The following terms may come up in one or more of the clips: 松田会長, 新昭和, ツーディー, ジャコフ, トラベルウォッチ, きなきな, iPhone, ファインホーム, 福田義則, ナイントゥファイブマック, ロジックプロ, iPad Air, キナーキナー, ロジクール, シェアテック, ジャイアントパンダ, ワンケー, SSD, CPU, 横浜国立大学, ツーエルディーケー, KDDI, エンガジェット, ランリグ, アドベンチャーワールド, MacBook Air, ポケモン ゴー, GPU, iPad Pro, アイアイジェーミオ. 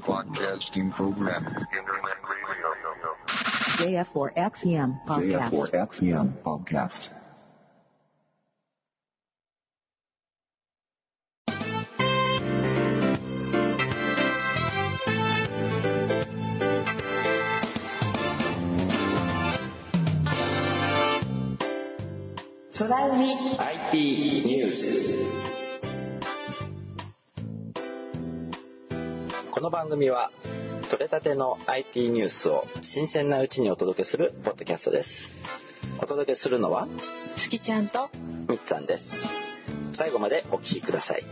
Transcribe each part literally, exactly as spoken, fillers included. Podcasting program. Internet radio.ジェイエフフォーエックスエム Podcast. ジェイエフフォーエックスエム Podcast. 空海 アイティー ニュース。この番組は取れたての アイティー ニュースを新鮮なうちにお届けするポッドキャストです。お届けするのはつきちゃんとみっちゃんです。最後までお聞きください。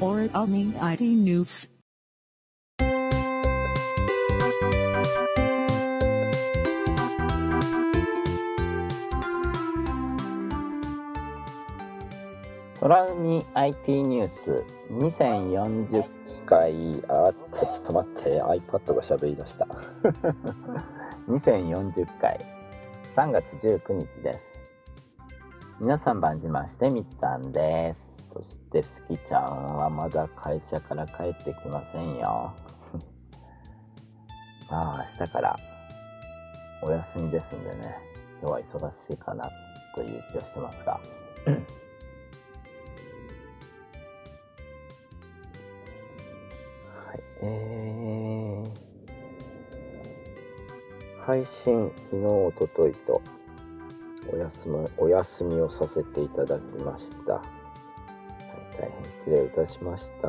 Soraumi アイティー ニュース。Soraumi アイティー ニュースにせんよんじゅっかい。あ、ちょっと待って、 iPad が喋り出した。にせんよんじゅっかいさんがつじゅうくにちです。皆さん番じまして、みっちゃんです。そしてすきちゃんはまだ会社から帰ってきませんよ。まあ明日からお休みですんでね、今日は忙しいかなという気がしてますが。はい、えー、配信昨日おとといとお休み、お休みをさせていただきました。大変失礼いたしました。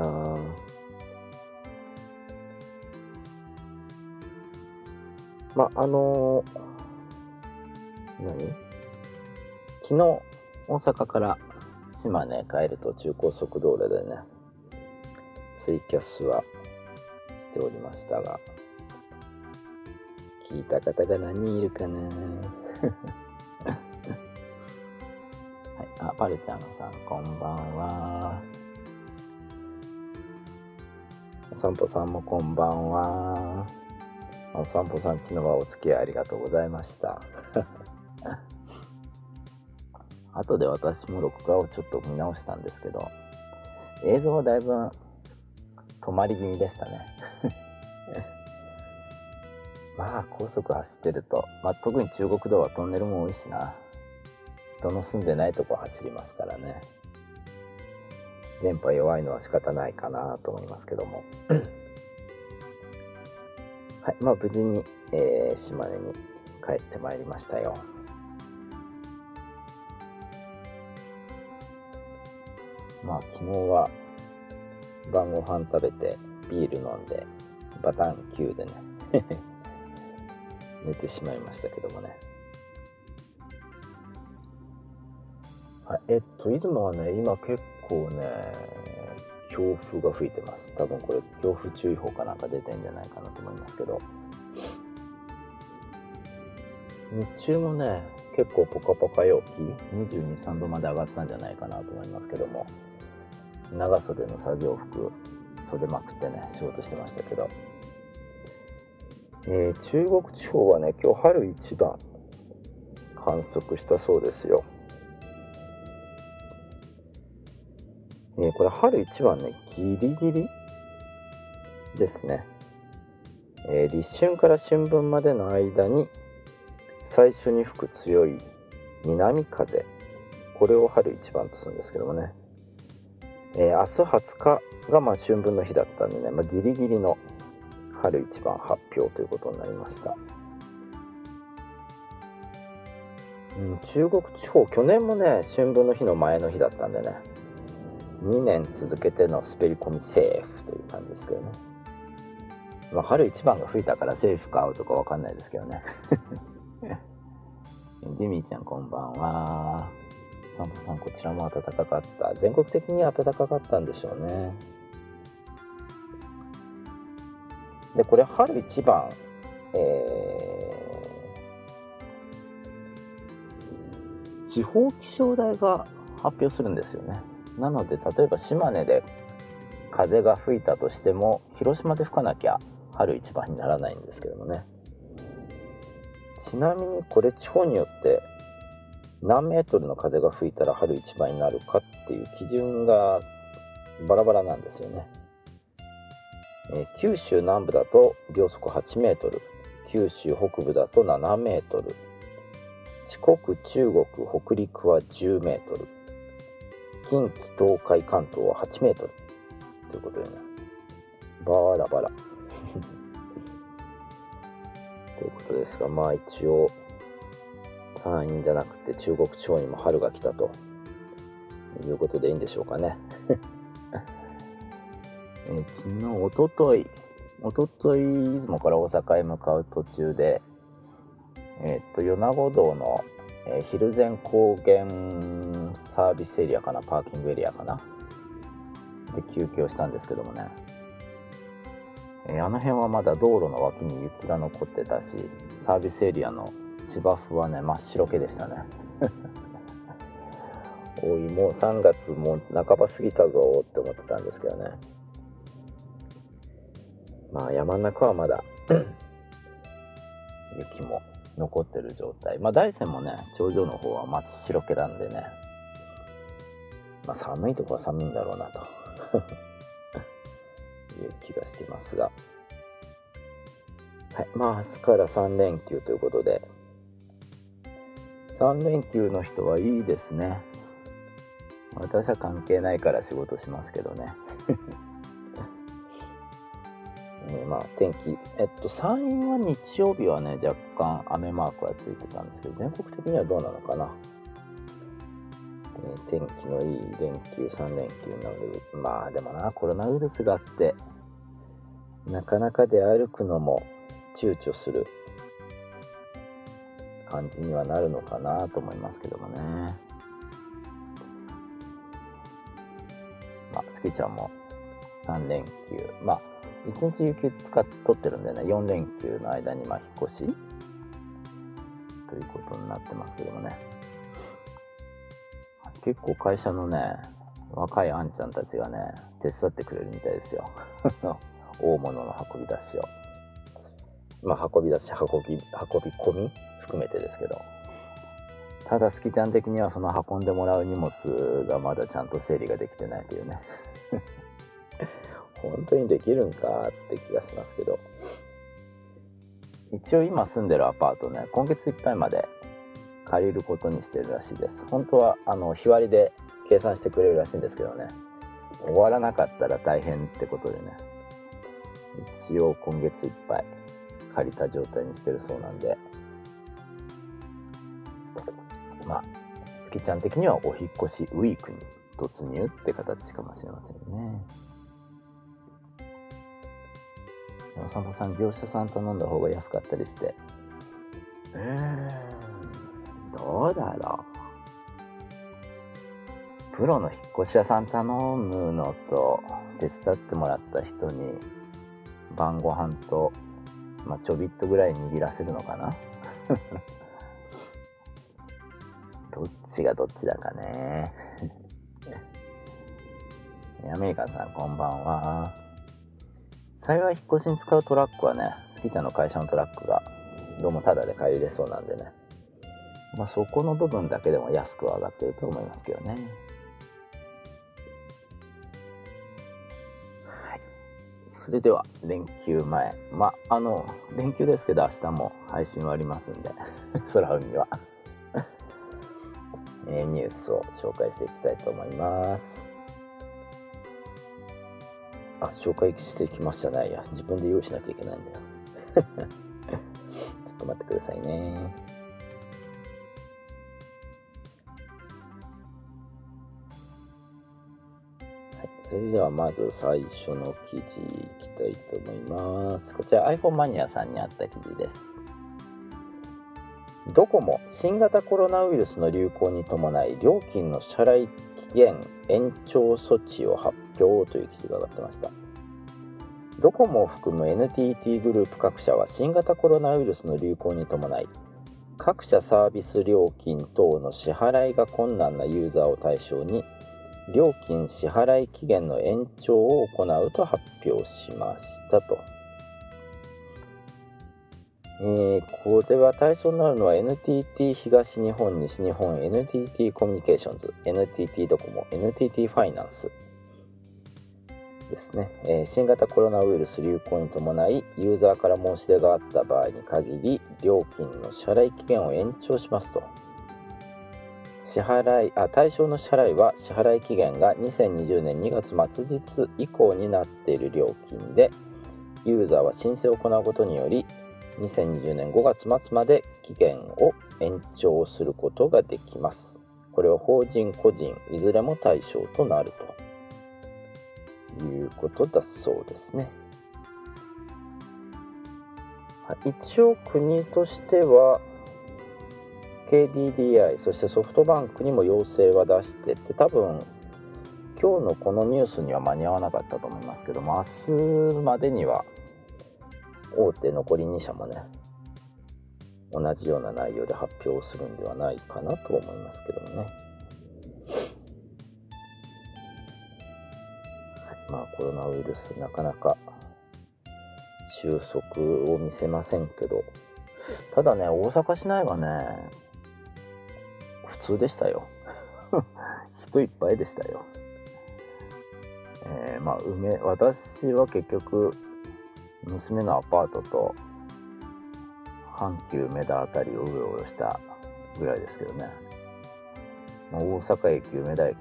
まあの何？昨日大阪から島根帰る途中高速道路でね、ツイキャスはしておりましたが、聞いた方が何人いるかな。あ、パルちゃんさん、こんばんは。お散歩さんもこんばんは。お散歩さん、昨日はお付き合いありがとうございました。あとで私も録画をちょっと見直したんですけど、映像はだいぶ止まり気味でしたね。まあ、高速走ってると、まあ、特に中国道はトンネルも多いしな。人の住んでないとこ走りますからね、電波弱いのは仕方ないかなと思いますけども。はい、まあ無事に、えー、島根に帰ってまいりましたよ。まあ昨日は晩ご飯食べてビール飲んでバタンキューでね寝てしまいましたけどもね。えっと、出雲はね、今結構ね、強風が吹いてます。多分これ、強風注意報かなんか出てんじゃないかなと思いますけど。日中もね、結構ポカポカ陽気、にじゅうに、さんどまで上がったんじゃないかなと思いますけども、長袖の作業服、袖まくってね、仕事してましたけど。えー、中国地方はね、今日春一番観測したそうですよ。えこれ春一番ね、ギリギリですね、えー、立春から春分までの間に最初に吹く強い南風、これを春一番とするんですけどもね、えー、明日はつかがまあ春分の日だったんでね、まあ、ギリギリの春一番発表ということになりました。うん、中国地方、去年もね春分の日の前の日だったんでね、にねん続けての滑り込みセーフという感じですけどね。まあ、春一番が吹いたからセーフかアウトか分かんないですけどね。ジミーちゃんこんばんは。散歩さん、こちらも暖かかった。全国的に暖かかったんでしょうね。でこれ春一番、え地方気象台が発表するんですよね。なので例えば島根で風が吹いたとしても広島で吹かなきゃ春一番にならないんですけどもね。ちなみにこれ地方によって何メートルの風が吹いたら春一番になるかっていう基準がバラバラなんですよね。えー、九州南部だと秒速はちメートル、九州北部だとななメートル、四国、中国、北陸はじゅうメートル、近畿、東海、関東ははちメートルということでね、バラバラということですが、まあ一応山陰じゃなくて中国地方にも春が来たということでいいんでしょうかね、えー、昨日、おとといおととい出雲から大阪へ向かう途中で、えー、っと米子道の、えー、蒜山高原サービスエリアかな、パーキングエリアかなで休憩をしたんですけどもね、えー、あの辺はまだ道路の脇に雪が残ってたし、サービスエリアの芝生はね真っ白けでしたねおい、もうさんがつも半ば過ぎたぞって思ってたんですけどね、まあ山の中はまだ雪も残ってる状態、まあ大山もね頂上の方は真っ白けなんでね、まあ寒いとこは寒いんだろうなという気がしてますが、はい、まあ明日からさんれんきゅうということで、さんれんきゅうの人はいいですね。私は関係ないから仕事しますけどね、えー、まあ天気、えっと山陰は日曜日はね若干雨マークがついてたんですけど、全国的にはどうなのかな、えー、天気のいい連休さんれんきゅうなので、まあでもな、コロナウイルスがあってなかなか出歩くのも躊躇する感じにはなるのかなと思いますけどもね。まあ、つきちゃんもさんれんきゅう、まあいちにち有給使っとってるんでね、よんれんきゅうの間にまあ引っ越しということになってますけどもね、結構会社のね若いあんちゃんたちがね手伝ってくれるみたいですよ大物の運び出しを、まあ運び出し運び運び込み含めてですけど、ただすきちゃん的にはその運んでもらう荷物がまだちゃんと整理ができてないというね本当にできるんかって気がしますけど、一応今住んでるアパートね、今月いっぱいまで借りることにしてるらしいです。本当はあの日割りで計算してくれるらしいんですけどね、終わらなかったら大変ってことでね、一応今月いっぱい借りた状態にしてるそうなんで、まあ月ちゃん的にはお引越しウィークに突入って形かもしれませんね。でもさんまさん、業者さん頼んだ方が安かったりして、うーん、どうだろう、プロの引っ越し屋さん頼むのと手伝ってもらった人に晩ご飯と、まあ、ちょびっとぐらい握らせるのかなどっちがどっちだかねアメリカンさん、こんばんは。幸い引っ越しに使うトラックはね、スキちゃんの会社のトラックがどうもタダで借りれそうなんでね、まあ、そこの部分だけでも安くは上がってると思いますけどね。それでは連休前、まああの連休ですけど明日も配信はありますんで空海は、えー、ニュースを紹介していきたいと思います。あ、紹介していきましたね。いや、自分で用意しなきゃいけないんだよちょっと待ってくださいね。それではまず最初の記事いきたいと思います。こちら iPhone マニアさんにあった記事です。ドコモ、新型コロナウイルスの流行に伴い料金の支払い期限延長措置を発表という記事が上がってました。ドコモを含む エヌティーティー グループ各社は新型コロナウイルスの流行に伴い各社サービス料金等の支払いが困難なユーザーを対象に料金支払い期限の延長を行うと発表しましたと。えー、これは対象になるのは エヌティーティー 東日本、西日本、エヌティーティー コミュニケーションズ、エヌティーティー ドコモ、エヌティーティー ファイナンスですね。えー、新型コロナウイルス流行に伴いユーザーから申し出があった場合に限り料金の支払い期限を延長しますと。支払いあ対象の支払いは支払い期限がにせんにじゅうねんにがつ末日以降になっている料金で、ユーザーは申請を行うことによりにせんにじゅうねんごがつ末まで期限を延長することができます。これは法人個人いずれも対象となるということだそうですね。一応国としてはケーディーディーアイ そしてソフトバンクにも要請は出してて、多分今日のこのニュースには間に合わなかったと思いますけども、明日までには大手残りに社もね、同じような内容で発表するんではないかなと思いますけどもね。まあコロナウイルスなかなか収束を見せませんけど、ただね、大阪市内はね普通でしたよ人いっぱいでしたよ。えー、まあ梅私は結局娘のアパートと阪急梅田あたりをうろうろしたぐらいですけどね、まあ、大阪駅梅田駅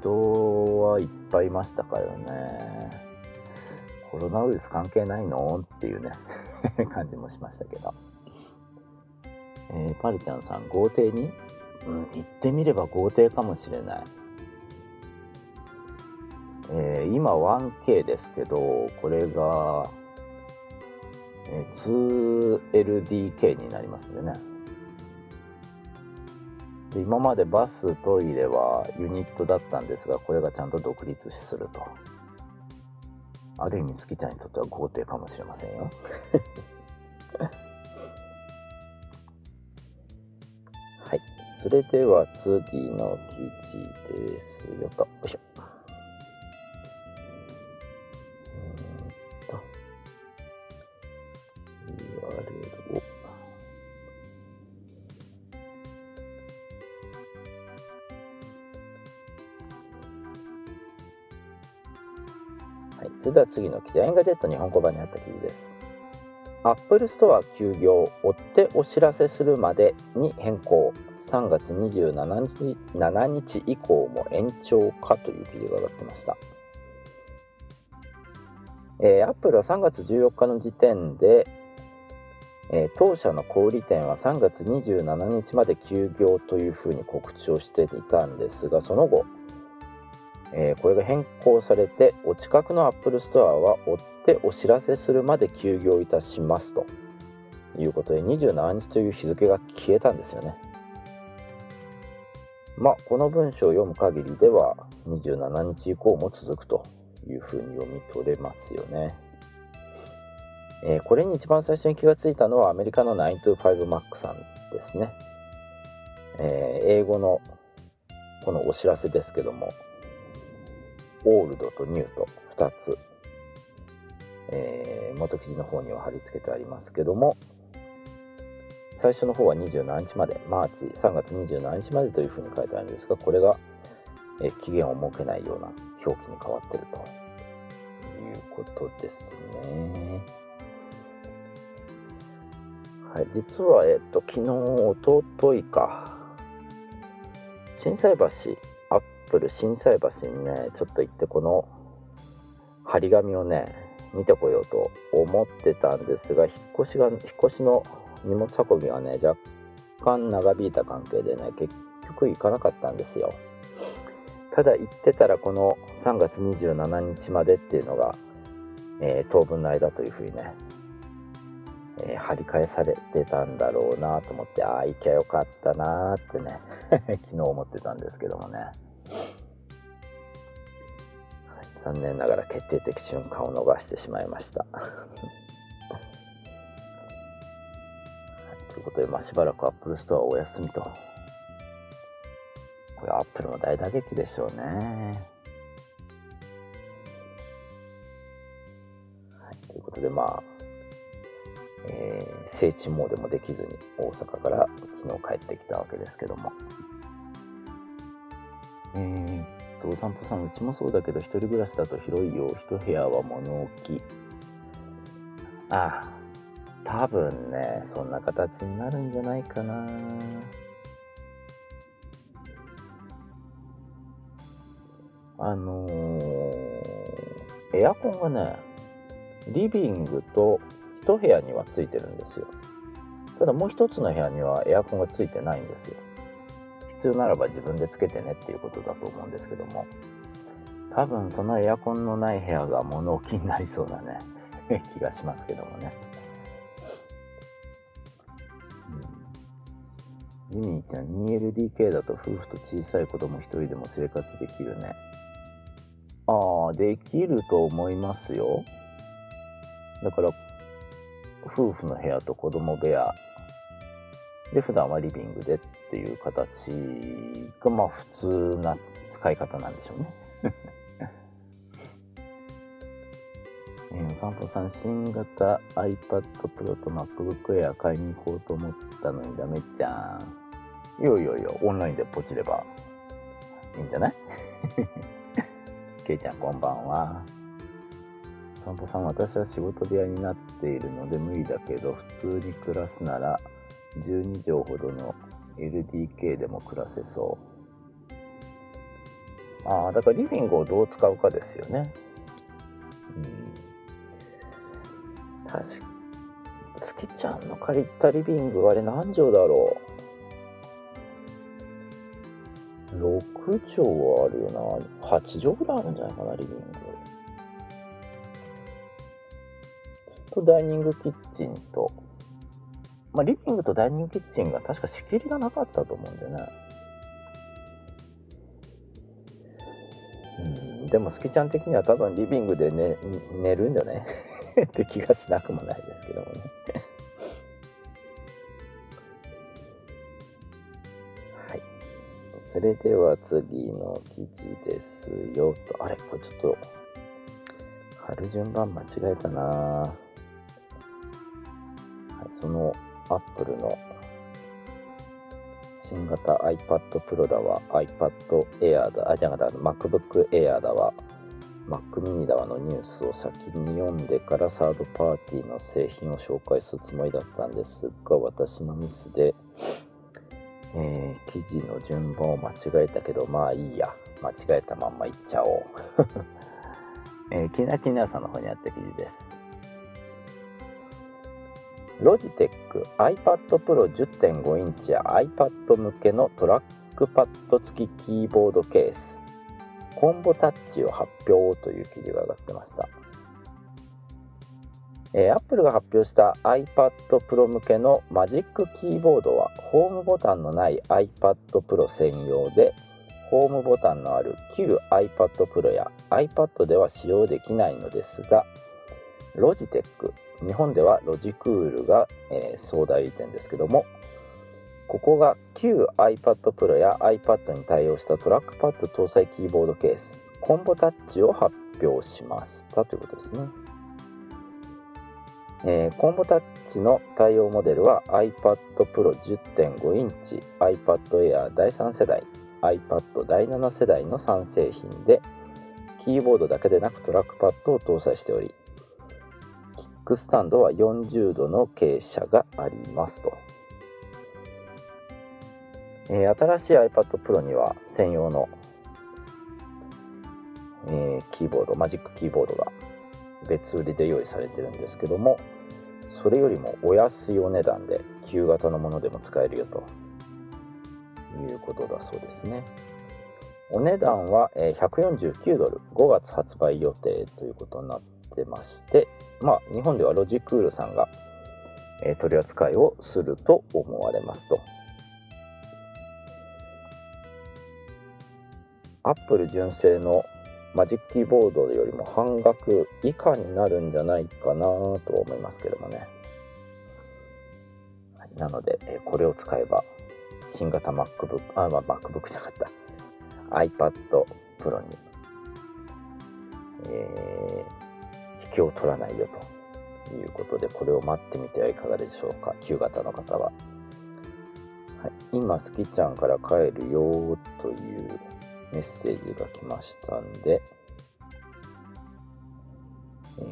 人はいっぱいいましたからね。コロナウイルス関係ないのっていうね感じもしましたけど、えー、パルちゃんさん豪邸に、うん、行ってみれば豪邸かもしれない。えー、今 ワンケー ですけど、これが、えー、ツーエルディーケー になりますんでね。で今までバストイレはユニットだったんですが、これがちゃんと独立すると、ある意味スキちゃんにとっては豪邸かもしれませんよはい、それでは ツーディー の記事ですよと。よいしょ。それでは次の記事、エンガジェット日本語版にあった記事です。アップルストア休業、追ってお知らせするまでに変更、さんがつにじゅうしちにち以降も延長かという記事が上がってました。えー、アップルはさんがつじゅうよっかの時点で、えー、当社の小売店はさんがつにじゅうしちにちまで休業というふうに告知をしていたんですが、その後えー、これが変更されて、お近くのアップルストアは追ってお知らせするまで休業いたしますということで、にじゅうしちにちという日付が消えたんですよね。まあこの文章を読む限りではにじゅうしちにち以降も続くというふうに読み取れますよね。えー、これに一番最初に気がついたのはアメリカの ナイントゥファイブマック さんですね。えー、英語のこのお知らせですけども、オールドとニューとふたつ、えー、元記事の方には貼り付けてありますけども、最初の方はにじゅうしちにちまで、マーチさんがつにじゅうしちにちまでというふうに書いてあるんですが、これが、えー、期限を設けないような表記に変わっているということですね。はい、実は、えー、っと昨日一昨日か心斎橋心斎橋にねちょっと行って、この張り紙をね見てこようと思ってたんですが、引っ越しが引っ越しの荷物運びがね若干長引いた関係でね結局行かなかったんですよ。ただ行ってたらこのさんがつにじゅうしちにちまでっていうのが、えー、当分の間というふうにね、えー、張り替えされてたんだろうなと思って、ああ行きゃよかったなってね昨日思ってたんですけどもね、残念ながら決定的瞬間を逃してしまいましたということで、まあ、しばらく Apple ストアお休みと。これ Apple の大打撃でしょうね、はい、ということで、まあえー、聖地詣でもできずに大阪から昨日帰ってきたわけですけども、えー、っとお散歩さん、うちもそうだけど一人暮らしだと広いよ。一部屋は物置。ああ、多分ね、そんな形になるんじゃないかな。あのー、エアコンがね、リビングと一部屋にはついてるんですよ。ただもう一つの部屋にはエアコンがついてないんですよ。必要ならば自分でつけてねっていうことだと思うんですけども、多分そのエアコンのない部屋が物置になりそうなね気がしますけどもね。ジミーちゃん ツーエルディーケー だと夫婦と小さい子供一人でも生活できるね。ああ、できると思いますよ。だから夫婦の部屋と子供部屋で普段はリビングでっていう形がまあ普通な使い方なんでしょうね、えー、お散歩さん、新型 iPad Pro と MacBook Air 買いに行こうと思ったのにダメじゃん。いやいやいや、オンラインでポチればいいんじゃないけいちゃんこんばんは。散歩さん、私は仕事部屋になっているので無理だけど、普通に暮らすならじゅうにじょうほどの エルディーケー でも暮らせそう。ああ、だからリビングをどう使うかですよね。うん、確かつきちゃんの借りたリビング、あれ何畳だろう。ろくじょうはあるよな。はちじょうぐらいあるんじゃないかな、リビングとダイニングキッチンと、まあ、リビングとダイニングキッチンが確か仕切りがなかったと思うんでね。うん、でもスキちゃん的には多分リビングで 寝, 寝るんじゃねって気がしなくもないですけどもねはい、それでは次の記事ですよと。あれ、これちょっと貼る順番間違えたな。そのアップルの新型 iPad Pro だわ、 iPad Air だ、あ、じゃなかった、MacBook Air だわ、Mac mini だわのニュースを先に読んでからサードパーティーの製品を紹介するつもりだったんですが、私のミスで、えー、記事の順番を間違えたけど、まあいいや、間違えたまんまいっちゃおう、えー、きなきなさんの方にあった記事です。ロジテック iPad Pro じゅってんご インチや iPad 向けのトラックパッド付きキーボードケースコンボタッチを発表という記事が上がってました。えー、Apple が発表した iPad Pro 向けのマジックキーボードはホームボタンのない iPad Pro 専用で、ホームボタンのある旧 iPad Pro や iPad では使用できないのですが、ロジテック、日本ではロジクールが、えー、総代理店ですけども、ここが旧 iPad Pro や iPad に対応したトラックパッド搭載キーボードケースコンボタッチを発表しましたということですね。えー、コンボタッチの対応モデルは iPad Pro じゅってんご インチ、 iPad Air だいさん世代、 iPad だいなな世代のさん製品で、キーボードだけでなくトラックパッドを搭載しており、スタンドはよんじゅうどの傾斜がありますと。えー、新しい iPad Pro には専用の、えー、キーボード、マジックキーボードが別売りで用意されてるんですけども、それよりもお安いお値段で旧型のものでも使えるよということだそうですね。お値段はひゃくよんじゅうきゅうドル、ごがつ発売予定ということになってまして、まあ、日本ではロジクールさんが、えー、取り扱いをすると思われますと。アップル純正のマジックキーボードよりも半額以下になるんじゃないかなと思いますけどもね。はい、なので、えー、これを使えば新型 MacBook あ、まあ、MacBook じゃなかった iPad Pro に、えー、引けを取らないよということで、これを待ってみてはいかがでしょうか、旧型の方は。はい、今すきちゃんから帰るよというメッセージが来ましたんで、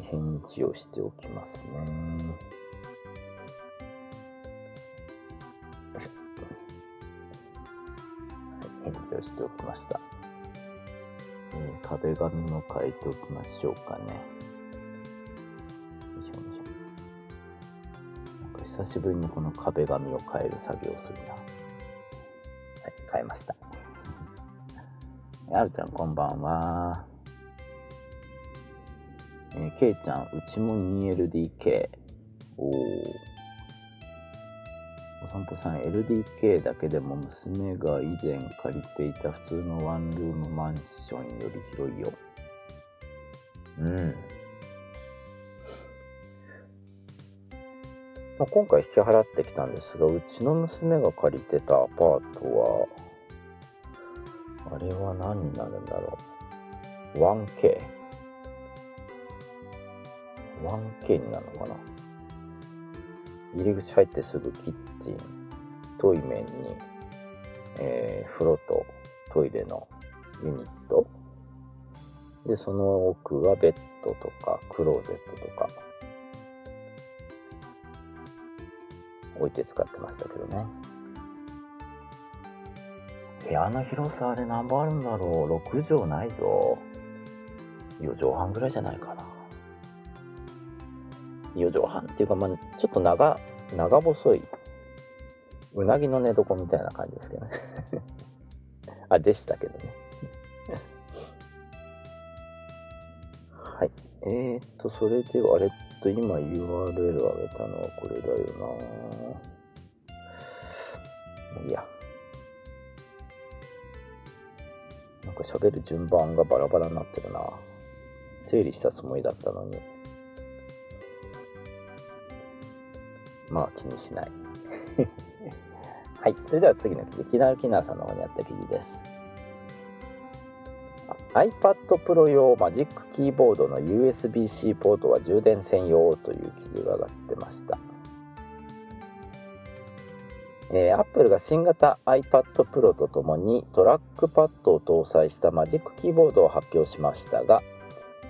返事をしておきますね。返事をしておきました。えー、壁紙も変えておきましょうかね。よいしょよいしょ。なんか久しぶりにこの壁紙を変える作業をするな。はい、変えました。あるちゃんこんばんは。えー、けいちゃん、うちも ツーエルディーケー。 おお。お散歩さん、 エルディーケー だけでも娘が以前借りていた普通のワンルームマンションより広いよ。うん、まあ、今回引き払ってきたんですが、うちの娘が借りてたアパートはあれは何になるんだろう、 ワンケーワンケー になるのかな。入り口入ってすぐキッチン、トイメンに、えー、風呂とトイレのユニットで、その奥はベッドとかクローゼットとか置いて使ってましたけどね。部屋の広さあれ何本あるんだろう、ろく畳ないぞ、よじょうはんぐらいじゃないかな。よじょうはんっていうか、まあ、ちょっと長、長細い、うなぎの寝床みたいな感じですけどね。あ、でしたけどね。はい。えーっと、それでは、あれっと、今 ユーアールエル を上げたのはこれだよな。いや。なんか喋る順番がバラバラになってるな。整理したつもりだったのに。まあ気にしない。はい、それでは次の記事、キナーキナーさんの方にあった記事です。 iPad Pro 用マジックキーボードの ユーエスビー-C ポートは充電専用という記事が上がってました。えー、Apple が新型 iPad Pro とともにトラックパッドを搭載したマジックキーボードを発表しましたが、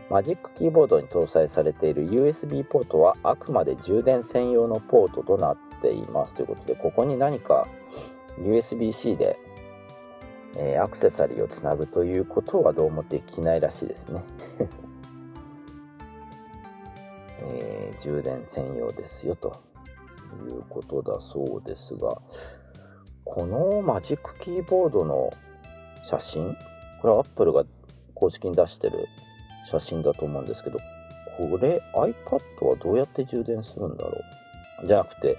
マジックキーボードに搭載されている ユーエスビー ポートはあくまで充電専用のポートとなっていますということで、ここに何か ユーエスビー-C で、えー、アクセサリーをつなぐということはどうもできないらしいですね。、えー、充電専用ですよということだそうですが、このマジックキーボードの写真、これは Apple が公式に出してる写真だと思うんですけど、これ iPad はどうやって充電するんだろう、じゃなくて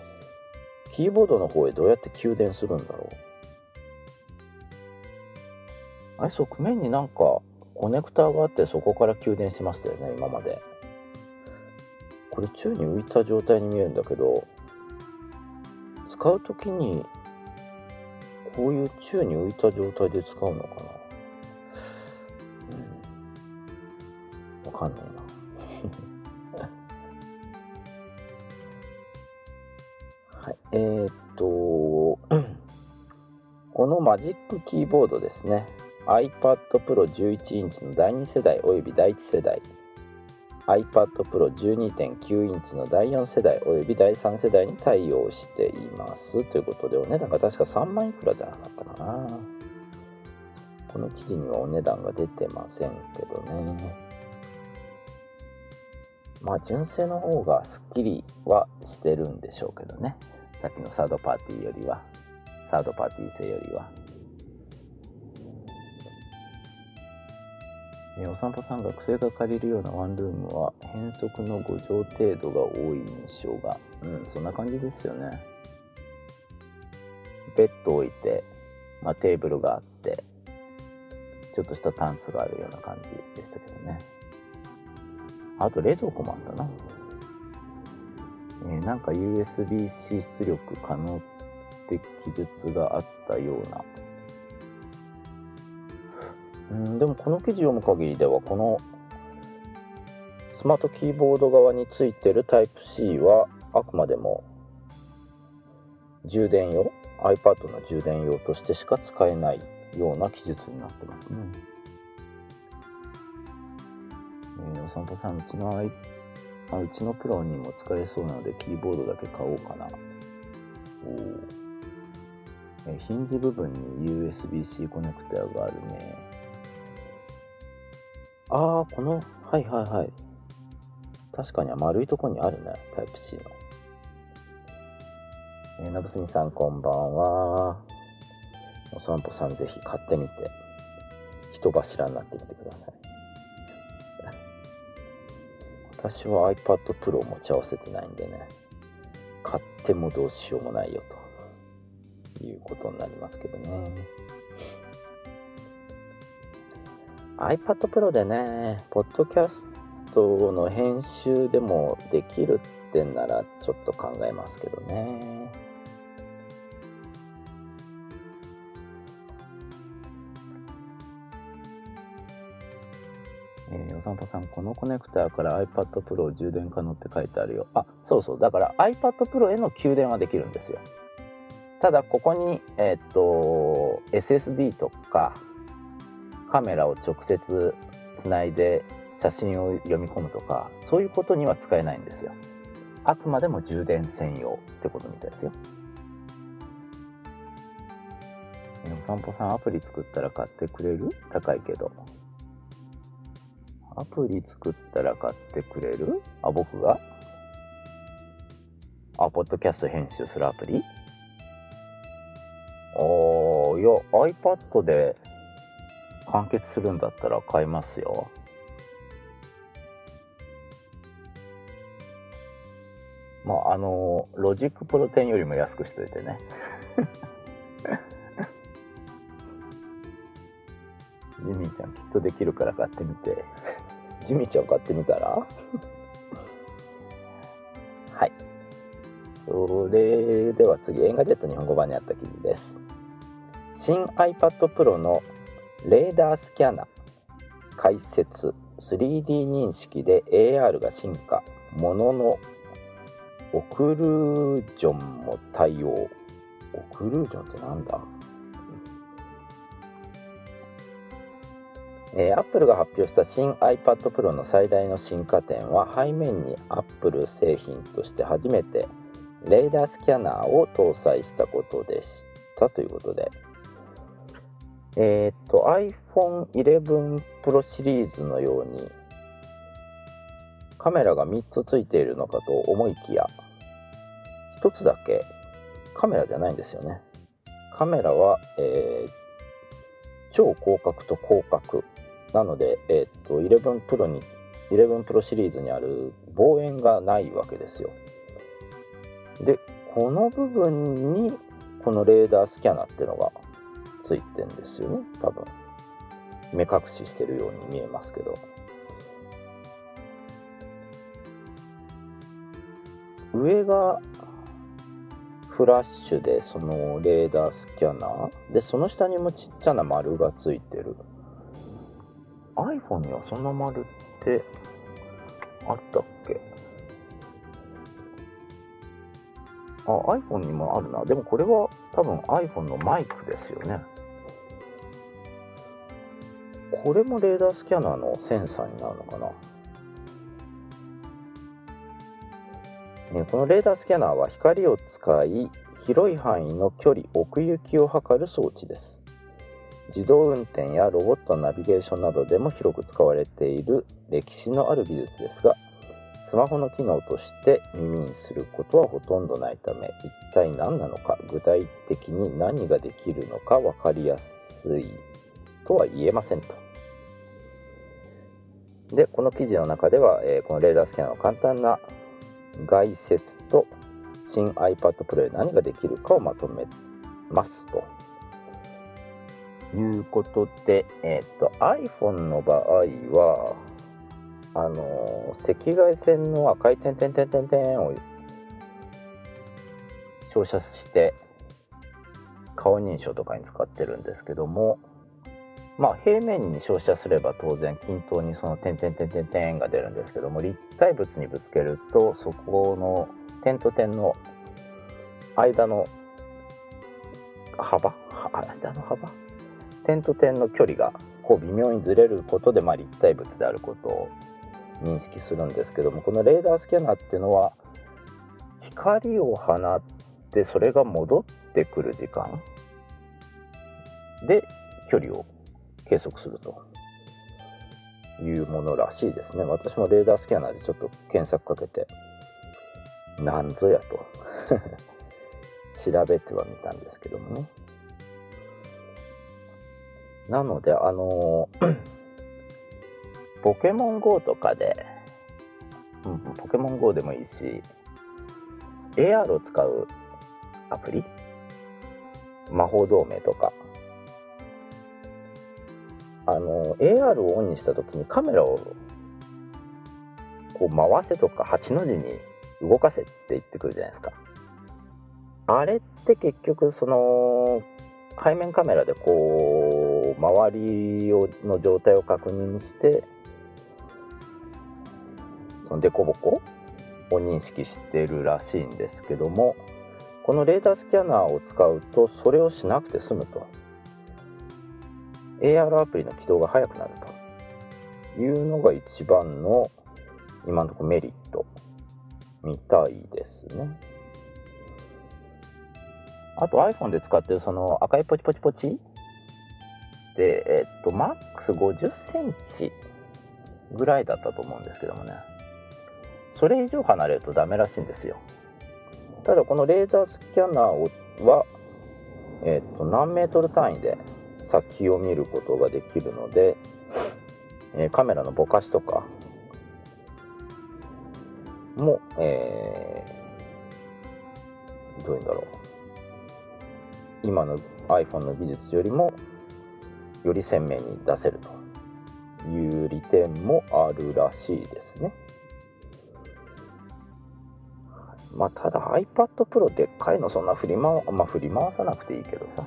キーボードの方へどうやって給電するんだろう。あれ、側面になんかコネクターがあってそこから給電しましたよね、今まで。これ宙に浮いた状態に見えるんだけど、使うときにこういう宙に浮いた状態で使うのかな、わかんないな。はい、えー、っとこのマジックキーボードですね、 iPad Pro じゅういちインチのだいに世代およびだいいち世代、 iPad Pro じゅうにてんきゅうインチのだいよん世代およびだいさん世代に対応していますということで、お値段が確かさんまんいくらじゃなかったかな。この記事にはお値段が出てませんけどね。まあ純正の方がスッキリはしてるんでしょうけどね、さっきのサードパーティーよりは、サードパーティー製よりは。えお散歩さん、学生が借りるようなワンルームは変則のご畳程度が多い印象が、うん、そんな感じですよね。ベッド置いて、まあ、テーブルがあってちょっとしたタンスがあるような感じでしたけどね。あと冷蔵庫もあったな。えー、なんか ユーエスビー-C 出力可能って記述があったような。うん、でもこの記事を読む限りでは、このスマートキーボード側についてる タイプシー はあくまでも充電用、 iPad の充電用としてしか使えないような記述になってますね。えー、お散歩さん、うちの iPad、あ、うちのプロにも使えそうなのでキーボードだけ買おうかな。お、えヒンジ部分に ユーエスビー-C コネクターがあるね。ああ、この、はいはいはい、確かに丸いとこにあるね、タイプ C の。えー、なぶすみさん、こんばんは。お散歩さん、ぜひ買ってみて人柱になってみてください。私は iPad Pro 持ち合わせてないんでね、買ってもどうしようもないよということになりますけどね。iPad Pro でね、ポッドキャストの編集でもできるってんならちょっと考えますけどね。えー、お散歩さん、このコネクターから iPad Pro 充電可能って書いてあるよ。あ、そうそう、だから iPad Pro への給電はできるんですよ。ただここに、えー、っと エスエスディー とかカメラを直接つないで写真を読み込むとか、そういうことには使えないんですよ。あくまでも充電専用ってことみたいですよ。えー、お散歩さん、アプリ作ったら買ってくれる？高いけど。アプリ作ったら買ってくれる？あ、僕が？あ、ポッドキャスト編集するアプリ？あー、いや、iPad で完結するんだったら買いますよ。まあ、あの、ロジックプロテンよりも安くしといてね。ジミーちゃん、きっとできるから買ってみて。ジミーちゃん買ってみたらはい、それでは次、エンガジェット日本語版にあった記事です。新 iPad Pro のレーダースキャナ解説、 スリーディー 認識で エーアール が進化、もののオクルージョンも対応。オクルージョンってなんだ。えー、Apple が発表した新 iPad Pro の最大の進化点は、背面に Apple 製品として初めてレーダースキャナーを搭載したことでしたということで、えー、っと アイフォンイレブン Pro シリーズのようにカメラがみっつついているのかと思いきや、ひとつだけカメラじゃないんですよね。カメラは、えー、超広角と広角なので、えー、っとイレブン Pro にイレブン Pro シリーズにある望遠がないわけですよ。で、この部分にこのレーダースキャナーっていうのがついてんですよね。多分目隠ししてるように見えますけど、上がフラッシュでそのレーダースキャナーで、その下にもちっちゃな丸がついてる。 iPhone にはそんな丸ってあったっけ。あ、iPhone にもあるな。でもこれは多分 iPhone のマイクですよね。これもレーダースキャナーのセンサーになるのかな。このレーダースキャナーは光を使い、広い範囲の距離、奥行きを測る装置です。自動運転やロボットナビゲーションなどでも広く使われている歴史のある技術ですが、スマホの機能として耳にすることはほとんどないため、一体何なのか、具体的に何ができるのか分かりやすいとは言えませんと。で、この記事の中では、えー、このレーダースキャナーの簡単な概説と新 iPad Pro で何ができるかをまとめますということで、えー、っと iPhone の場合は、あのー、赤外線の赤い点々点々点を照射して顔認証とかに使ってるんですけども、まあ、平面に照射すれば当然均等にその点点点点点が出るんですけども、立体物にぶつけるとそこの点と点の間の幅間の幅点と点の距離がこう微妙にずれることで、まあ立体物であることを認識するんですけども、このレーダースキャナーっていうのは光を放ってそれが戻ってくる時間で距離を計測するというものらしいですね。私もレーダースキャナーでちょっと検索かけてなんぞやと調べてはみたんですけどもね。なのであのポケモン ゴー とかで、うん、ポケモン ゴー でもいいし エーアール を使うアプリ魔法同盟とか、あの エーアール をオンにした時にカメラをこう回せとかはちの字に動かせって言ってくるじゃないですか。あれって結局その背面カメラでこう周りをの状態を確認してそのデコボコを認識してるらしいんですけども、このレーダースキャナーを使うとそれをしなくて済むと、エーアール アプリの起動が早くなるというのが一番の今のところメリットみたいですね。あと iPhone で使ってるその赤いポチポチポチで、えっとマックスごじゅっセンチぐらいだったと思うんですけどもね、それ以上離れるとダメらしいんですよ。ただこのレーダースキャナーは、えっと何メートル単位で先を見ることができるので、えー、カメラのぼかしとかも、えー、どういうんだろう、今の iPhone の技術よりもより鮮明に出せるという利点もあるらしいですね。まあ、ただ iPad Pro でっかいのそんな振り回、まあ、振り回さなくていいけどさ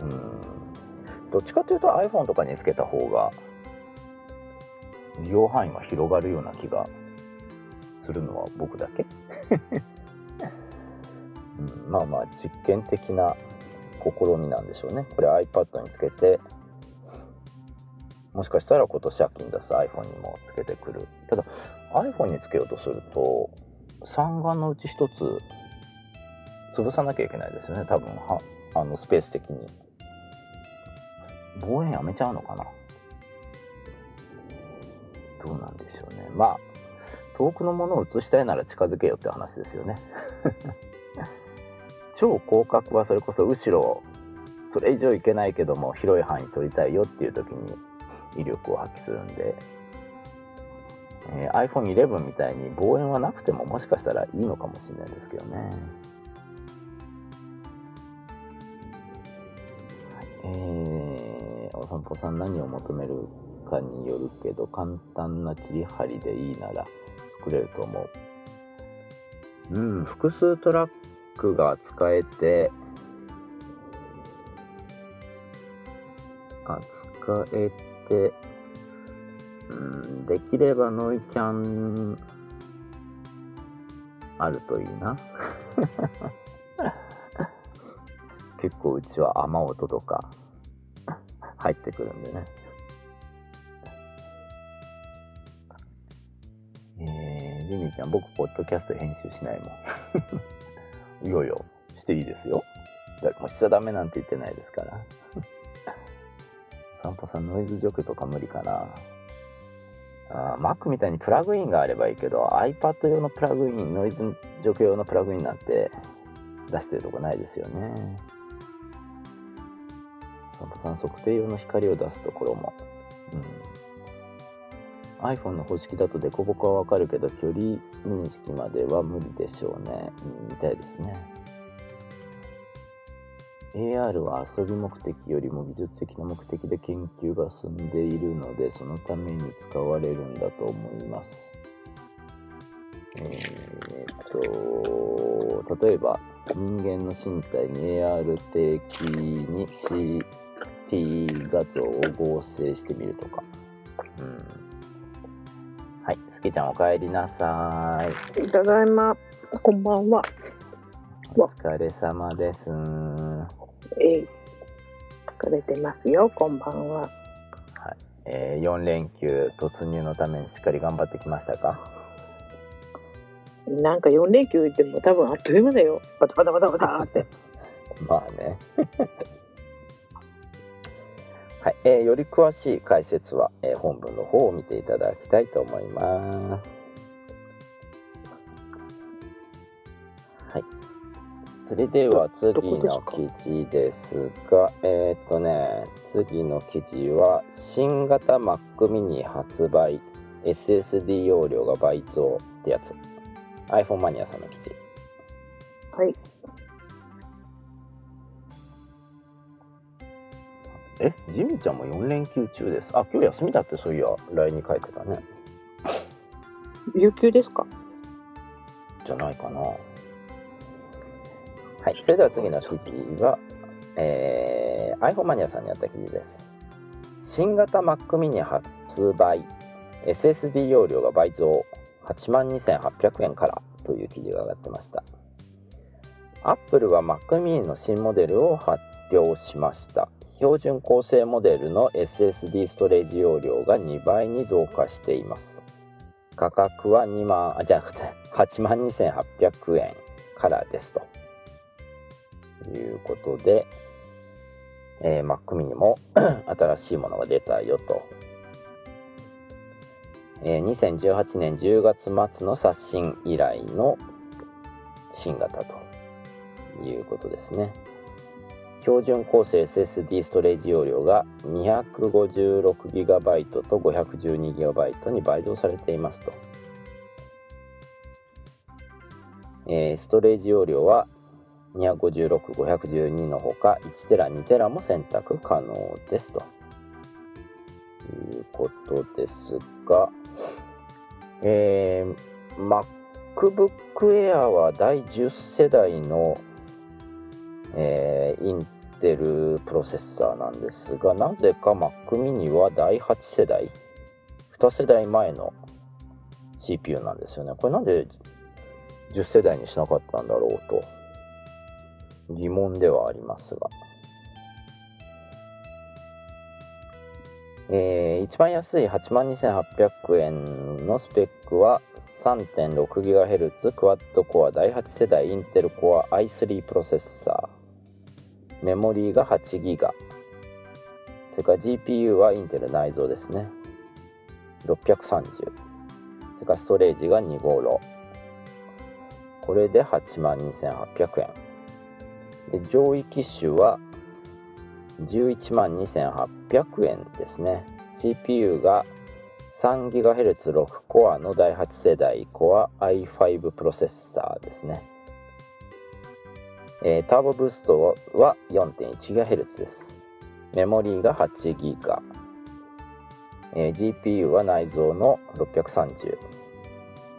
うん、どっちかというと iPhone とかにつけた方が利用範囲は広がるような気がするのは僕だけ、うん、まあまあ実験的な試みなんでしょうね。これ iPad につけてもしかしたら今年秋に出す iPhone にもつけてくる。ただ iPhone につけようとすると三眼のうち一つ潰さなきゃいけないですよね、多分はあのスペース的に。望遠やめちゃうのかな、どうなんでしょうね。まあ遠くのものを映したいなら近づけよって話ですよね超広角はそれこそ後ろそれ以上いけないけども広い範囲撮りたいよっていう時に威力を発揮するんで、えー、アイフォンイレブン みたいに望遠はなくてももしかしたらいいのかもしれないですけどね。えー、お散歩さん何を求めるかによるけど簡単な切り張りでいいなら作れると思う。うん、複数トラックが使えてあ使えて、うん、できればノイキャンあるといいな結構うちは雨音とか入ってくるんでね。えー、リミちゃん、僕ポッドキャスト編集しないもんいよいよしていいですよ、だからもうしちゃダメなんて言ってないですから散歩さんノイズ除去とか無理かなあ。 Mac みたいにプラグインがあればいいけど iPad 用のプラグイン、ノイズ除去用のプラグインなんて出してるとこないですよね。散歩さん測定用の光を出すところも、うん、iPhone の方式だとデコボコは分かるけど距離認識までは無理でしょうね、うん、みたいですね。 エーアール は遊び目的よりも技術的な目的で研究が進んでいるのでそのために使われるんだと思います。えーと例えば人間の身体に エーアール 的に シーティー 画像を合成してみるとか、うん、はい、すけちゃんおかえりなさい。ただいま、こんばんは。お疲れ様です。えい、疲れてますよ、こんばんは。はい、えー、よん連休突入のためにしっかり頑張ってきましたか？なんかよん連休行っても多分あっという間だよ。バタバタバタバタってまあねはい、えー、より詳しい解説は、えー、本文の方を見ていただきたいと思います。はい、それでは次の記事ですが、えー、っとね次の記事は新型 Mac mini 発売 エスエスディー 容量が倍増ってやつ。iPhone マニアさんの記事。はい。え、ジミちゃんもよん連休中です。あ、今日休みだって、そういや ライン に書いてたね。有給ですか？じゃないかな。はい。それでは次の記事は、えー、iPhone マニアさんにあった記事です。新型 Mac mini 発売 エスエスディー 容量が倍増。はちまんにせんはっぴゃくえんからという記事が上がってました。 Apple は Mac mini の新モデルを発表しました。標準構成モデルの エスエスディー ストレージ容量がにばいに増加しています。価格はにまんあじゃなくて はちまんにせんはっぴゃくえんからですということで、えー、Mac mini も新しいものが出たよと。にせんじゅうはちねんじゅうがつ末の刷新以来の新型ということですね。標準構成 エスエスディー ストレージ容量が にひゃくごじゅうろくギガバイト と ごひゃくじゅうにギガバイト に倍増されていますと、えー、ストレージ容量はにひゃくごじゅうろく、ごひゃくじゅうにのほか いちテラ、にテラ も選択可能ですということですが、えー、MacBook Air はだいじゅう世代の、えー、インテルプロセッサーなんですが、なぜか Mac mini はだいはち世代、に世代前の シーピーユー なんですよね。これなんでじゅう世代にしなかったんだろうと疑問ではありますが、えー、一番安い はちまんにせんはっぴゃくえんのスペックは さんてんろくギガヘルツ クワッドコアだいはち世代インテルコア アイスリー プロセッサー、メモリーが はちギガ、 それから ジーピーユー はインテル内蔵ですね、ろっぴゃくさんじゅう、それからストレージがにひゃくごじゅうろく、これで はちまんにせんはっぴゃくえんで、上位機種はじゅういちまんにせんはっぴゃくえんですね。 シーピーユー が さんギガヘルツ ろくコアのだいはち世代コア アイファイブ プロセッサーですね、えー、ターボブーストは よんてんいちギガヘルツ です。メモリーが はちギガ、えー、ジーピーユー は内蔵のろっぴゃくさんじゅ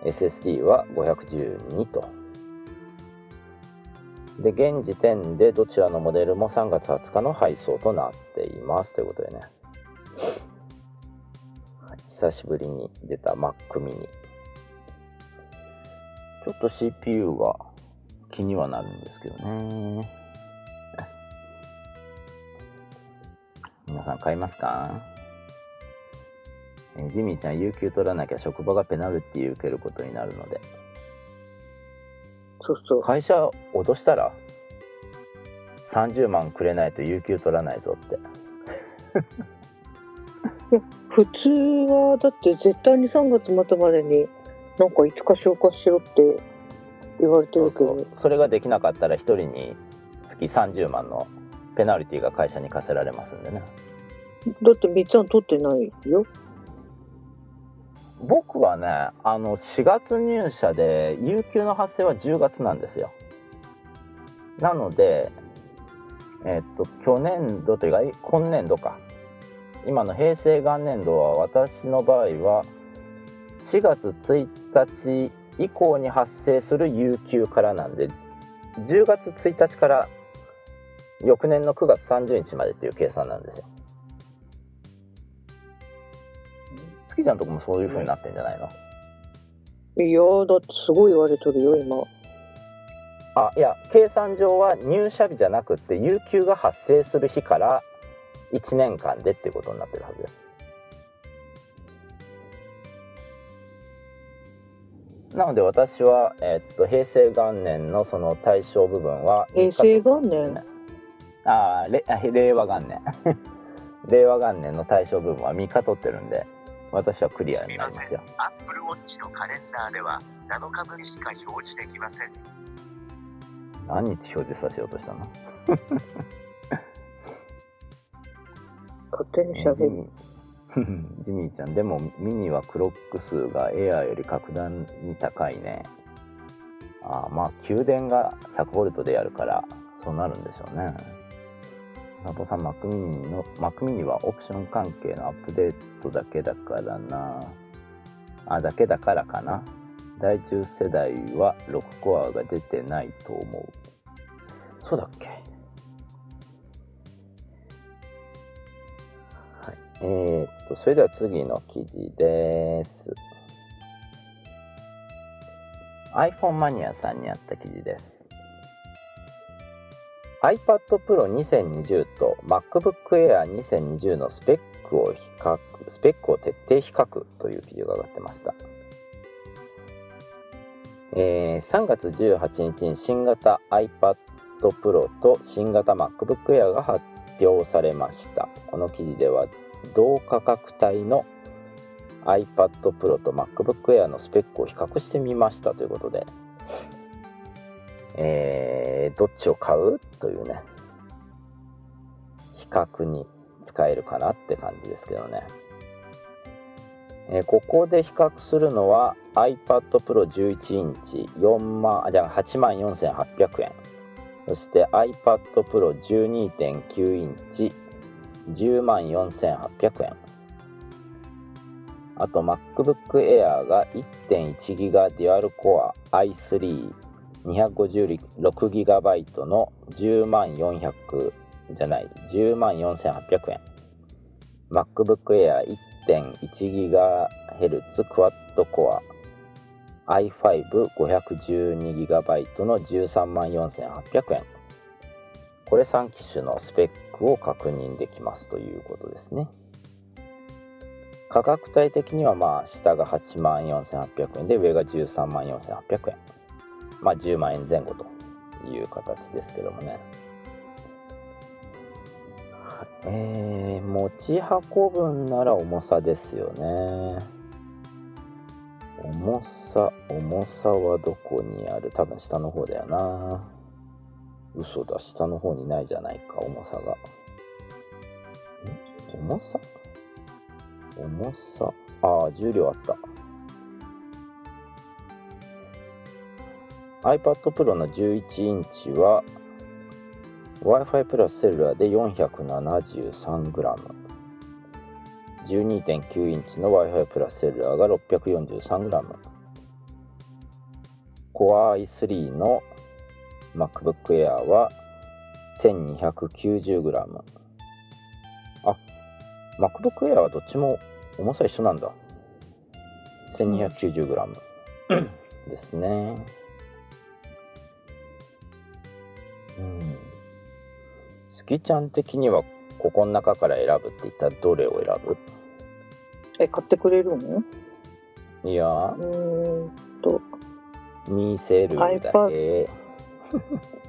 う、 エスエスディー はごひゃくじゅうにと。で、現時点でどちらのモデルもさんがつはつかの配送となっていますということでね、はい、久しぶりに出た Mac mini、 ちょっと シーピーユー が気にはなるんですけどね。皆さん買いますか？えジミーちゃん、有給取らなきゃ職場がペナルティ受けることになるので、そうそう、会社脅したらさんじゅうまんくれないと有給取らないぞっていや普通はだって絶対にさんがつ末までになんかいつか消化しろって言われてるけど、そうそう、それができなかったらひとりにつきさんじゅうまんのペナルティが会社に課せられますんでね。だってみっつは取ってないよ。僕はね、あのしがつ入社で有給の発生はじゅうがつなんですよ。なので、えー、っと去年度というか今年度か、今の平成元年度は私の場合はしがつついたち以降に発生する有給からなんで、じゅうがつついたちから翌年のくがつさんじゅうにちまでっていう計算なんですよ。月ちゃんとこもそういう風になってんじゃないの？いやだってすごい言われてるよ今。あ、いや計算上は入社日じゃなくって有給が発生する日からいちねんかんでっていうことになってるはずです。なので私は、えっと、平成元年のその対象部分は平成元年あー令和元年令和元年の対象部分はみっか取ってるんで私はクリアになりますよ。アップルウォッチのカレンダーではなのかぶんしか表示できません。何日表示させようとしたの？勝手に喋る。ジミーちゃんでもミニはクロック数がエアより格段に高いね。ああまあ給電が ひゃくボルト でやるからそうなるんでしょうね。佐藤さん Mac mini の Mac mini はオプション関係のアップデートだけだからなあだけだからかな。第じゅう世代はろくコアが出てないと思う。そうだっけ？えー、っとそれでは次の記事です。 iPhone マニアさんにあった記事です。 iPad Pro にせんにじゅうと MacBook Air にせんにじゅうのスペックを比較スペックを徹底比較という記事が上がってました。えー、さんがつじゅうはちにちに新型 iPad Pro と新型 MacBook Air が発表されました。この記事では同価格帯の iPad Pro と MacBook Air のスペックを比較してみましたということで、えー、どっちを買うというね比較に使えるかなって感じですけどね。えー、ここで比較するのは iPad Pro じゅういちインチはちまんよんせんはっぴゃくえん、そして iPad Pro じゅうにてんきゅうインチじゅうまんよんせんはっぴゃくえん、あと MacBook Air が いってんいちギガバイト デュアルコア アイスリー にひゃくごじゅうろくギガバイト のじゅうまんよんひゃくじゃないじゅうまんよんせんはっぴゃくえん、 MacBook Air いってんいちギガヘルツ クワッドコア アイファイブごひゃくじゅうにギガバイト のじゅうさんまんよんせんはっぴゃくえん、これさんきしゅのスペックを確認できますということですね。価格帯的にはまあ下が はちまんよんせんはっぴゃくえんで上が じゅうさんまんよんせんはっぴゃくえん、まあじゅうまんえんぜん後という形ですけどもね。えー、持ち運ぶんなら重さですよね。重さ重さはどこにある？多分下の方だよな。嘘だ、下の方にないじゃないか、重さが。ん？重さ？重さ？ああ、重量あった。iPad Pro のじゅういちインチは Wi-Fi プラスセルラーで よんひゃくななじゅうさんグラム、 じゅうにてんきゅうインチの Wi-Fi プラスセルラーが ろっぴゃくよんじゅうさんグラム、 Core アイスリー のMacBook Air は せんにひゃくきゅうじゅうグラム。 あ、MacBook Air はどっちも重さ一緒なんだ。 せんにひゃくきゅうじゅうグラム ですね。うん。すきちゃん的にはここの中から選ぶって言ったらどれを選ぶ？え、買ってくれるの？いやー、えーっと見せるだけ。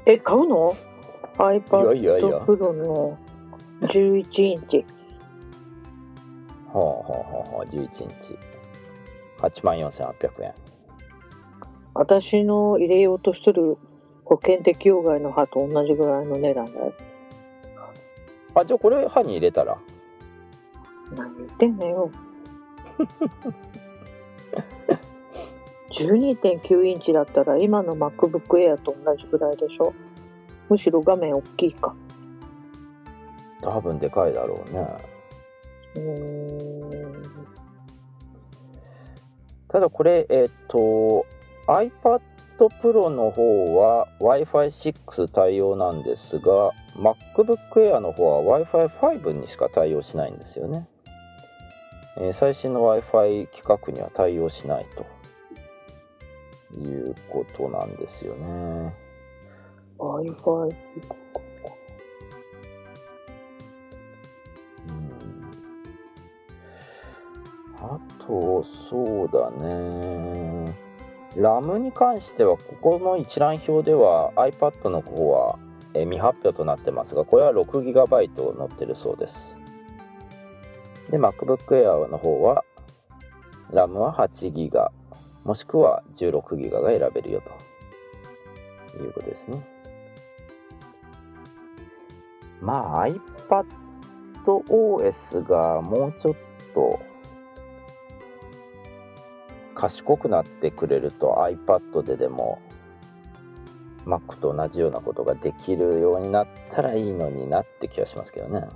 え、買うの？ iPad Pro のじゅういちインチ。はあはあはあ、じゅういちインチ。はちまんよんせんはっぴゃくえん。私の入れようとする保険適用外の歯と同じぐらいの値段だよ。あ、じゃあこれ歯に入れたら？何言ってんのよ。じゅうにてんきゅうインチだったら今の MacBook Air と同じぐらいでしょ。むしろ画面大きいか。多分でかいだろうね。うーん。ただこれえっと iPad Pro の方は Wi-Fi シックス 対応なんですが、 MacBook Air の方は Wi-Fi ファイブ にしか対応しないんですよね。えー、最新の Wi-Fi 規格には対応しないということなんですよね。 Wi-Fi あと、そうだね、 RAM に関してはここの一覧表では iPad の方は未発表となってますが、これは ろくギガバイト 載ってるそうです。で MacBook Air の方は RAM は はちギガバイト もしくは じゅうろくギガバイト が選べるよということですね。まあ iPadOS がもうちょっと賢くなってくれると iPad ででも Mac と同じようなことができるようになったらいいのになって気がしますけどね。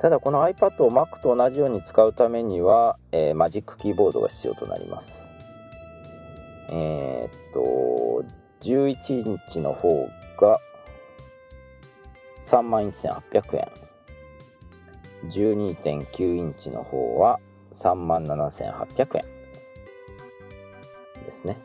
ただこの iPad を Mac と同じように使うためには、えー、マジックキーボードが必要となります。えー、っとじゅういちインチの方が さんまんせんはっぴゃくえん、じゅうにてんきゅうインチの方は さんまんななせんはっぴゃくえんですね。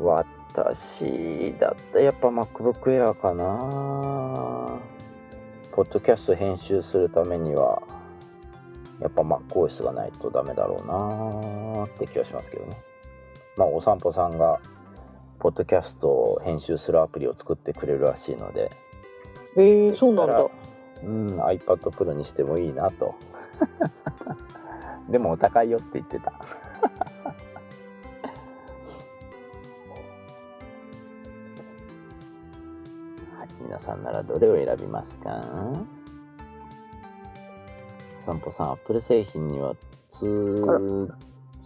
私だったらやっぱ MacBook Air かな。ポッドキャスト編集するためにはやっぱ MacOS がないとダメだろうなって気がしますけどね。まあお散歩さんがポッドキャストを編集するアプリを作ってくれるらしいので、えー、そうなんだ。うん、iPad Pro にしてもいいなとでもお高いよって言ってた、はい、皆さんならどれを選びますか？さんぽさん、 Apple 製品には通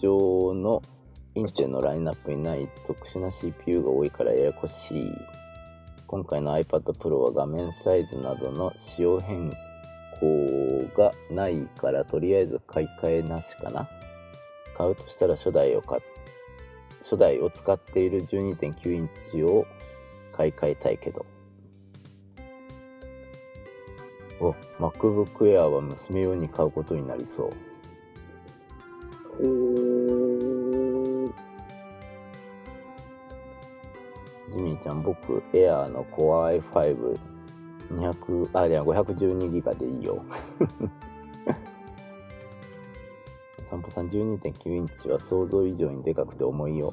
常のインテルのラインナップにない特殊な シーピーユー が多いからややこしい。今回の iPad Pro は画面サイズなどの仕様変更がないからとりあえず買い替えなしかな。買うとしたら初代を買っ初代を使っている じゅうにてんきゅうインチを買い替えたいけど。お、MacBook Air は娘用に買うことになりそう。おー、ジミーちゃん、僕エアーの Core アイファイブ にひゃくあ、いやごひゃくじゅうにギガでいいよ散歩さん、 じゅうにてんきゅう インチは想像以上にでかくて重いよ。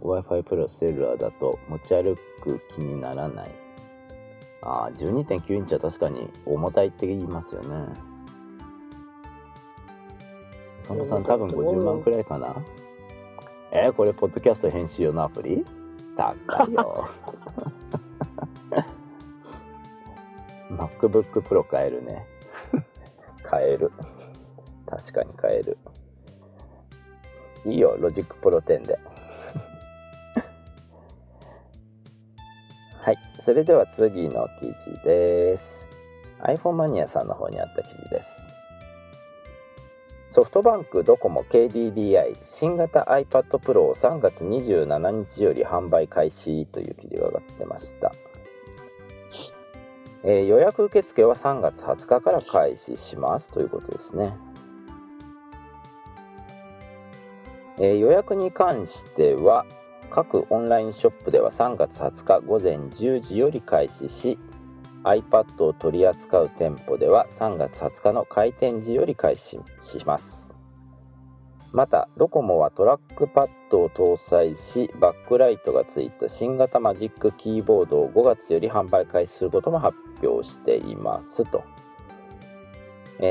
Wi-Fi プラスセルラーだと持ち歩く気にならない。あー、 じゅうにてんきゅう インチは確かに重たいって言いますよね。散歩さん、多分ごじゅうまんくらいかな。えー、これポッドキャスト編集用のアプリ高いよMacBook Pro 買えるね買える、確かに買える。いいよ、ロジックプロテンではい、それでは次の記事です。 iPhone マニアさんの方にあった記事です。ソフトバンク、ドコモ、ケーディーディーアイ 新型 iPad Pro をさんがつにじゅうしちにちより販売開始という記事が上がってました。えー、予約受付はさんがつはつかから開始しますということですね。えー、予約に関しては各オンラインショップではさんがつはつかごぜんじゅうじより開始し、iPad を取り扱う店舗ではさんがつはつかの開店時より開始します。また、ドコモはトラックパッドを搭載し、バックライトがついた新型マジックキーボードをごがつより販売開始することも発表していますと。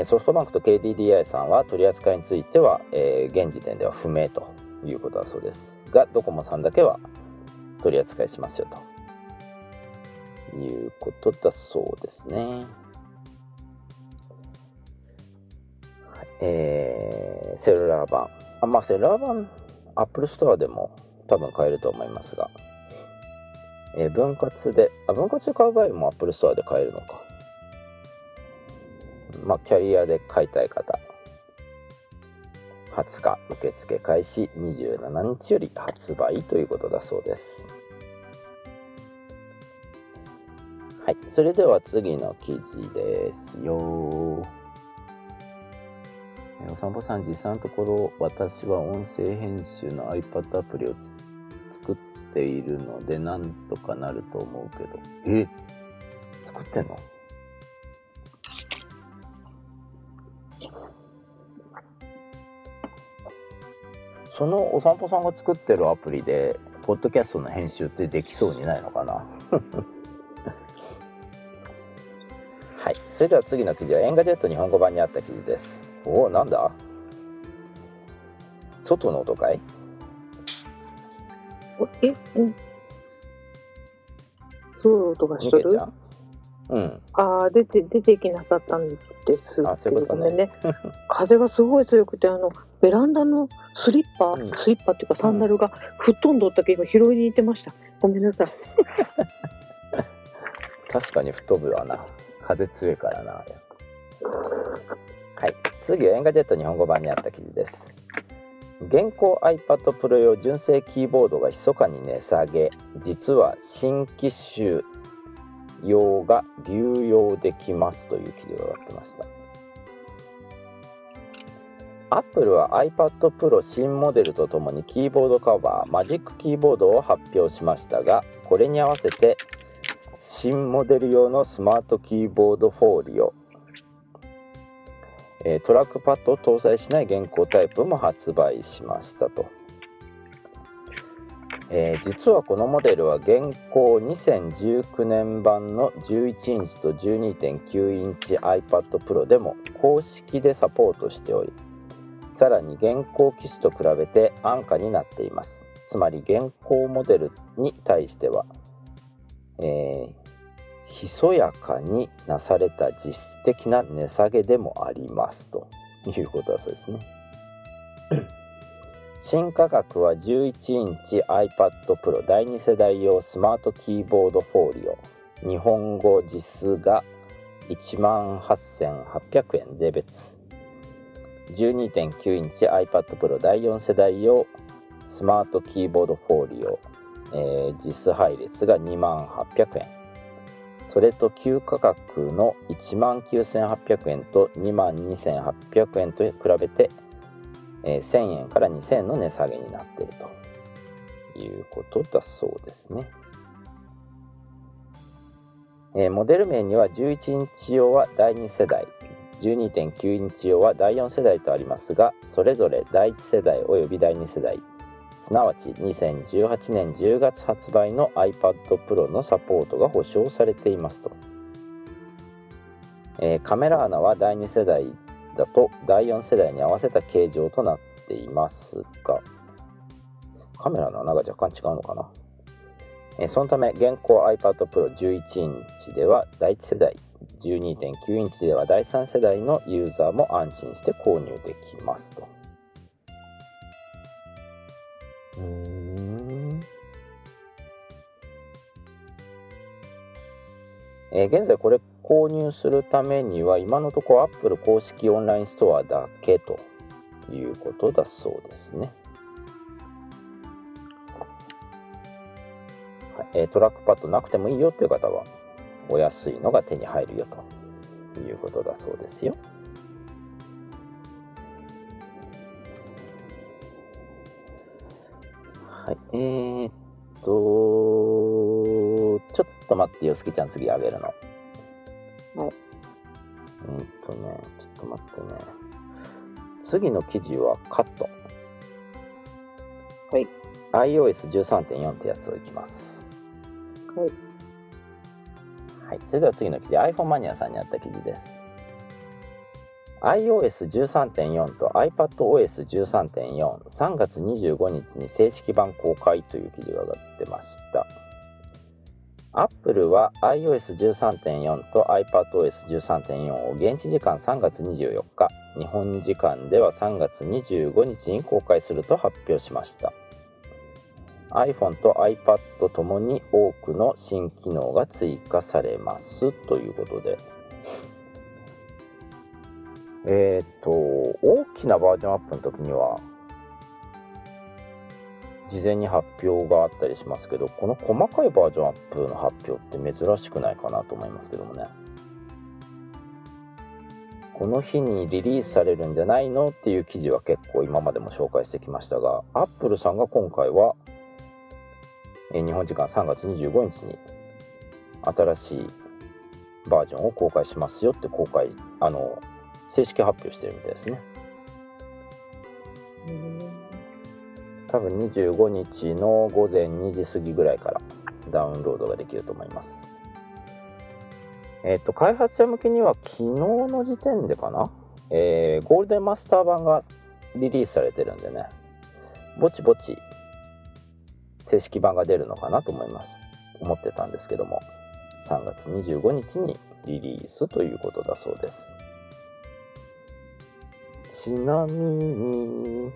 ソフトバンクと ケーディーディーアイ さんは取り扱いについては、えー、現時点では不明ということだそうですが、ドコモさんだけは取り扱いしますよということだそうですね。はい、えー、セルラー版、あ、まあ、セルラー版 Apple Store でも多分買えると思いますが、えー、分割であ分割で買う場合も Apple Store で買えるのか。まあ、キャリアで買いたい方はつか受付開始、にじゅうしちにちより発売ということだそうです。はい、それでは次の記事ですよ。お散歩さん、実際のところ私は音声編集の iPad アプリを作っているのでなんとかなると思うけど、え作ってんの？そのお散歩さんが作ってるアプリでポッドキャストの編集ってできそうにないのかなはい、それでは次の記事はエンガジェット日本語版にあった記事です。おお、なんだ、外の音かい？え、うん、外の音がしとる？うん、あ出て出てきなかったんですけど、あそういうことね、ごめんね風がすごい強くて、あのベランダのスリッパ、うん、スリッパっていうかサンダルが吹っ飛んどったけど、うん、拾いに行ってました。ごめんなさい確かに吹っ飛ぶわな、風強いからな。はい、次はエンガジェット日本語版にあった記事です。現行 iPad Pro 用純正キーボードが密かに値下げ、実は新機種用が流用できますという記事が上がってました。 Apple は iPad Pro 新モデルとともにキーボードカバーマジックキーボードを発表しましたが、これに合わせて新モデル用のスマートキーボードフォーリオ、トラックパッドを搭載しない現行タイプも発売しましたと。えー、実はこのモデルは現行にせんじゅうきゅうねん版のじゅういちインチと じゅうにてんきゅうインチ iPad Pro でも公式でサポートしており、さらに現行機種と比べて安価になっています。つまり現行モデルに対しては、えー、ひそやかになされた実質的な値下げでもありますということだそうですね新価格はじゅういちインチ iPad Pro だいに世代用スマートキーボードフォーリオ日本語実が いちまんはっせんはっぴゃくえん税別、 じゅうにてんきゅうインチ iPad Pro だいよん世代用スマートキーボードフォーリオ、えー、実配列が にまんはっぴゃくえん、それと旧価格の いちまんきゅうせんはっぴゃくえんと にまんにせんはっぴゃくえんと比べてせんえんからにせんえんの値下げになっているということだそうですね。えー、モデル名にはじゅういちインチ用はだいに世代、 じゅうにてんきゅうインチ用はだいよん世代とありますが、それぞれだいいち世代およびだいに世代、すなわちにせんじゅうはちねんじゅうがつ発売の iPad Pro のサポートが保証されていますと。えー、カメラ穴はだいに世代だとだいよん世代に合わせた形状となっていますが、カメラの穴が若干違うのかな。えそのため現行 iPad Pro じゅういちインチではだいいち世代、 じゅうにてんきゅう インチではだいさん世代のユーザーも安心して購入できますと。うーん、え現在これ購入するためには今のところ Apple 公式オンラインストアだけということだそうですね。はい、トラックパッドなくてもいいよという方はお安いのが手に入るよということだそうですよ。はい、えー、っとちょっと待ってよ、すきちゃん次あげるの。はい、えー、っとね、ちょっと待ってね。次の記事はカット。はい。アイオーエスじゅうさんてんよん ってやつをいきます。はい。はい。それでは次の記事、iPhone マニアさんにあった記事です。アイオーエスじゅうさんてんよん と iPadOSじゅうさんてんよん、さんがつにじゅうごにちに正式版公開という記事が上がってました。Apple は アイオーエスじゅうさんてんよん と iPadOSじゅうさんてんよん を現地時間さんがつにじゅうよっか、日本時間ではさんがつにじゅうごにちに公開すると発表しました。iPhone と iPad ともに多くの新機能が追加されますということで、えー、っと大きなバージョンアップの時には事前に発表があったりしますけど、この細かいバージョンアップの発表って珍しくないかなと思いますけどもね。この日にリリースされるんじゃないのっていう記事は結構今までも紹介してきましたが、アップルさんが今回は日本時間さんがつにじゅうごにちに新しいバージョンを公開しますよって公開あの正式発表してるみたいですね。多分にじゅうごにちのごぜんにじ過ぎぐらいからダウンロードができると思います。えー、と開発者向けには昨日の時点でかな、えー、ゴールデンマスター版がリリースされてるんでね、ぼちぼち正式版が出るのかなと思います思ってたんですけども、さんがつにじゅうごにちにリリースということだそうです。ちなみに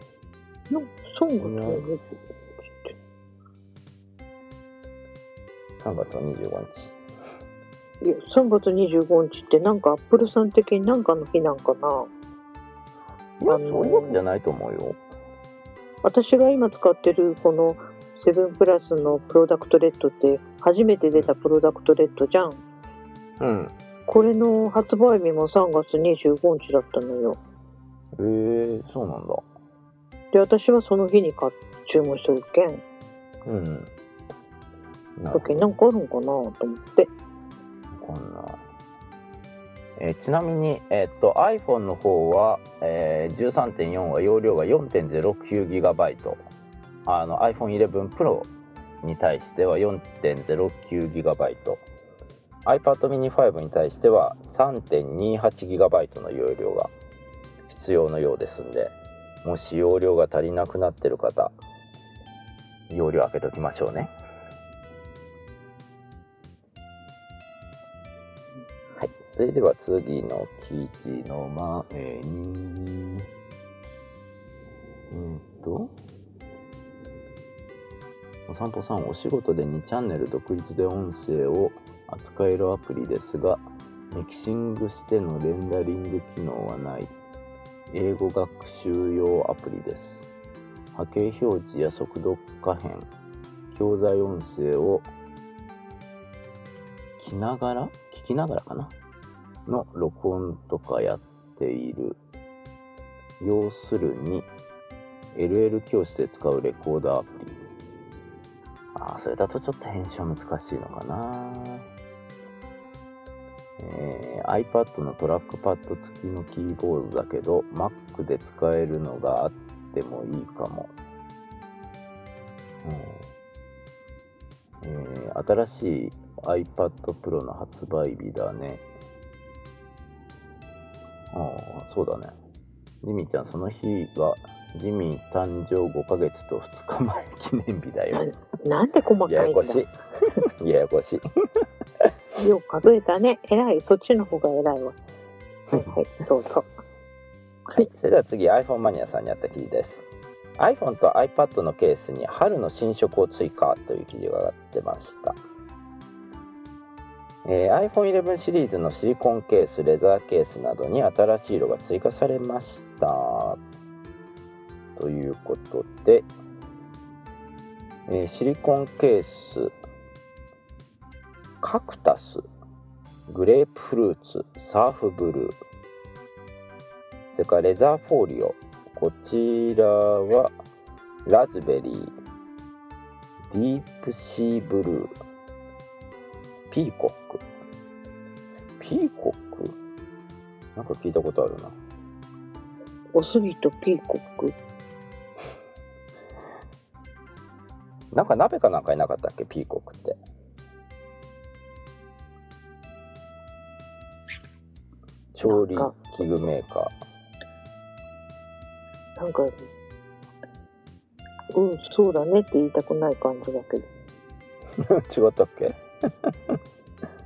さんがつにじゅうごにち、いやさんがつにじゅうごにちってなんかアップルさん的になんかの日なんかな。いや、あのそういうわけじゃないと思うよ。私が今使ってるこのセブンプラスのプロダクトレッドって初めて出たプロダクトレッドじゃん。うん。これの発売日もさんがつにじゅうごにちだったのよ。へえー、そうなんだ。で私はその日に買注文してるけん。うん。だけなんかあるのかなと思って。こんなえー、ちなみに、えー、と iPhone の方は、えー、じゅうさんてんよん は容量が よんてんゼロきゅうギガバイト、 あの アイフォンイレブン Pro に対しては よんてんゼロきゅうギガバイト、 iPad mini ファイブ に対しては さんてんにじゅうはちギガバイト の容量が必要のようですんで、もし容量が足りなくなってる方、容量開けときましょうね。それでは次の記事の前に、えー、っとお散歩さん、お仕事でにチャンネル独立で音声を扱えるアプリですが、ミキシングしてのレンダリング機能はない英語学習用アプリです。波形表示や速度可変、教材音声を聞きながら聞きながらかなの録音とかやっている。要するに エルエル 教師で使うレコーダーアプリ。ああ、それだとちょっと編集は難しいのかな。えー、iPad のトラックパッド付きのキーボードだけど Mac で使えるのがあってもいいかも。うん、えー、新しい iPad Pro の発売日だね。ああ、そうだね。ジミーちゃん、その日がジミー誕生ごかげつとふつかまえ記念日だよ。な, なんて細かいんだ。ややこしい。ややこしい。よく数えたね。偉い。そっちの方が偉いわ。はいはい、そうそう。はい、それでは次、iPhone マニアさんにあった記事です。iPhone と iPad のケースに春の新色を追加という記事が上がってました。えー、アイフォンイレブン シリーズのシリコンケース、レザーケースなどに新しい色が追加されましたということで、えー、シリコンケース、カクタス、グレープフルーツ、サーフブルー、それからレザーフォーリオ、こちらはラズベリー、ディープシーブルー、ピーコック、ピーコックなんか聞いたことあるな。おすぎとピーコックなんか鍋かなんかいなかったっけ、ピーコックって。調理器具メーカーなんか、うん、そうだねって言いたくない感じだけど違ったっけ